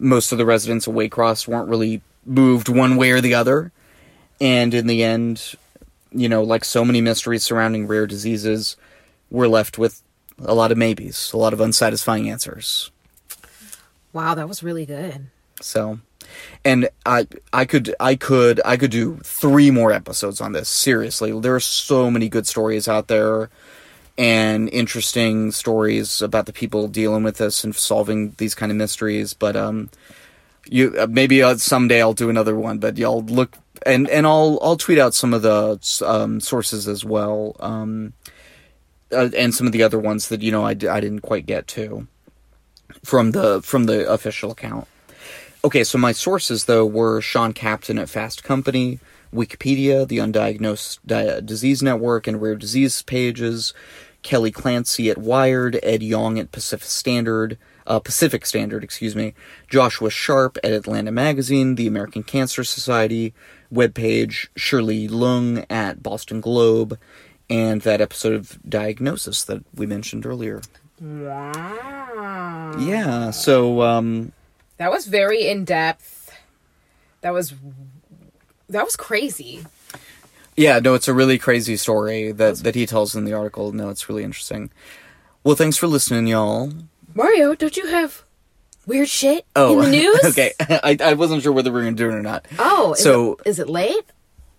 Most of the residents of Waycross weren't really moved one way or the other. And in the end, you know, like so many mysteries surrounding rare diseases, we're left with a lot of maybes, a lot of unsatisfying answers. Wow, that was really good. So, and I, I could, I could, I could do three more episodes on this. Seriously, there are so many good stories out there, and interesting stories about the people dealing with this and solving these kind of mysteries. But um, you maybe uh, someday I'll do another one. But y'all look, and and I'll I'll tweet out some of the um, sources as well, um, uh, and some of the other ones that, you know, I, I didn't quite get to from the from the official account. Okay, so my sources, though, were Sean Captain at Fast Company, Wikipedia, the Undiagnosed Di- Disease Network, and Rare Disease Pages, Kelly Clancy at Wired, Ed Yong at Pacific Standard, uh, Pacific Standard, excuse me, Joshua Sharpe at Atlanta Magazine, the American Cancer Society webpage, Shirley Lung at Boston Globe, and that episode of Diagnosis that we mentioned earlier. Wow. Yeah, so... Um, That was very in-depth. That was that was crazy. Yeah, no, it's a really crazy story that, that he tells in the article. No, it's really interesting. Well, thanks for listening, y'all. Mario, don't you have weird shit oh, in the news? Okay, I, I wasn't sure whether we were going to do it or not. Oh, is, so, it, is it late?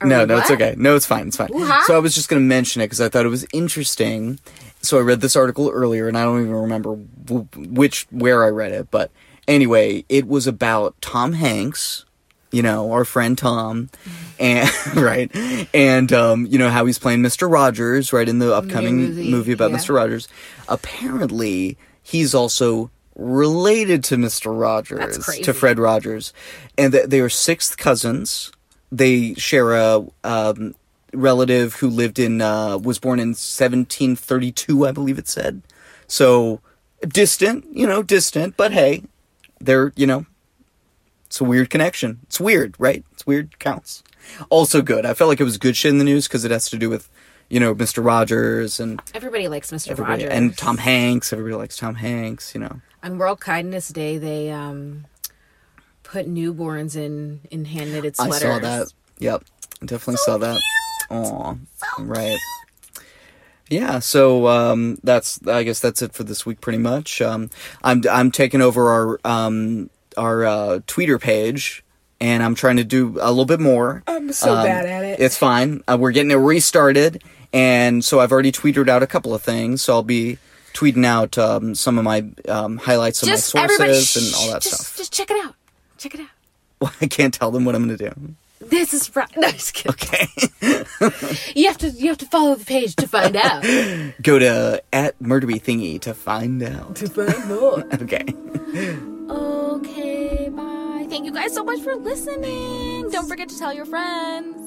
Or no, no, what? It's okay. No, it's fine, it's fine. What? So I was just going to mention it because I thought it was interesting. So I read this article earlier, and I don't even remember which where I read it, but... Anyway, it was about Tom Hanks, you know, our friend Tom, and right, and um, you know how he's playing Mister Rogers, right, in the upcoming movie, movie about yeah. Mister Rogers. Apparently, he's also related to Mister Rogers, to Fred Rogers, and th- they are sixth cousins. They share a um, relative who lived in uh, was born in seventeen thirty-two, I believe it said. So distant, you know, distant, but hey. They're, you know, it's a weird connection. It's weird, right? It's weird. Counts. Also good. I felt like it was good shit in the news because it has to do with, you know, Mister Rogers and... Everybody likes Mister Everybody, Rogers. And Tom Hanks. Everybody likes Tom Hanks, you know. On World Kindness Day, they um, put newborns in, in hand-knitted sweaters. I saw that. Yep. I definitely so saw that. Aw. So right. Cute. Yeah, so um, that's I guess that's it for this week, pretty much. Um, I'm I'm taking over our um, our uh, Twitter page, and I'm trying to do a little bit more. I'm so um, bad at it. It's fine. Uh, we're getting it restarted, and so I've already tweeted out a couple of things. So I'll be tweeting out um, some of my um, highlights of just my sources and all that sh- stuff. Just, just check it out. Check it out. Well, I can't tell them what I'm going to do. This is right. No, just kidding. Okay. you have to you have to follow the page to find out. Go to at Murderby Thingy to find out. To find more. Okay. Okay, bye. Thank you guys so much for listening. Don't forget to tell your friends.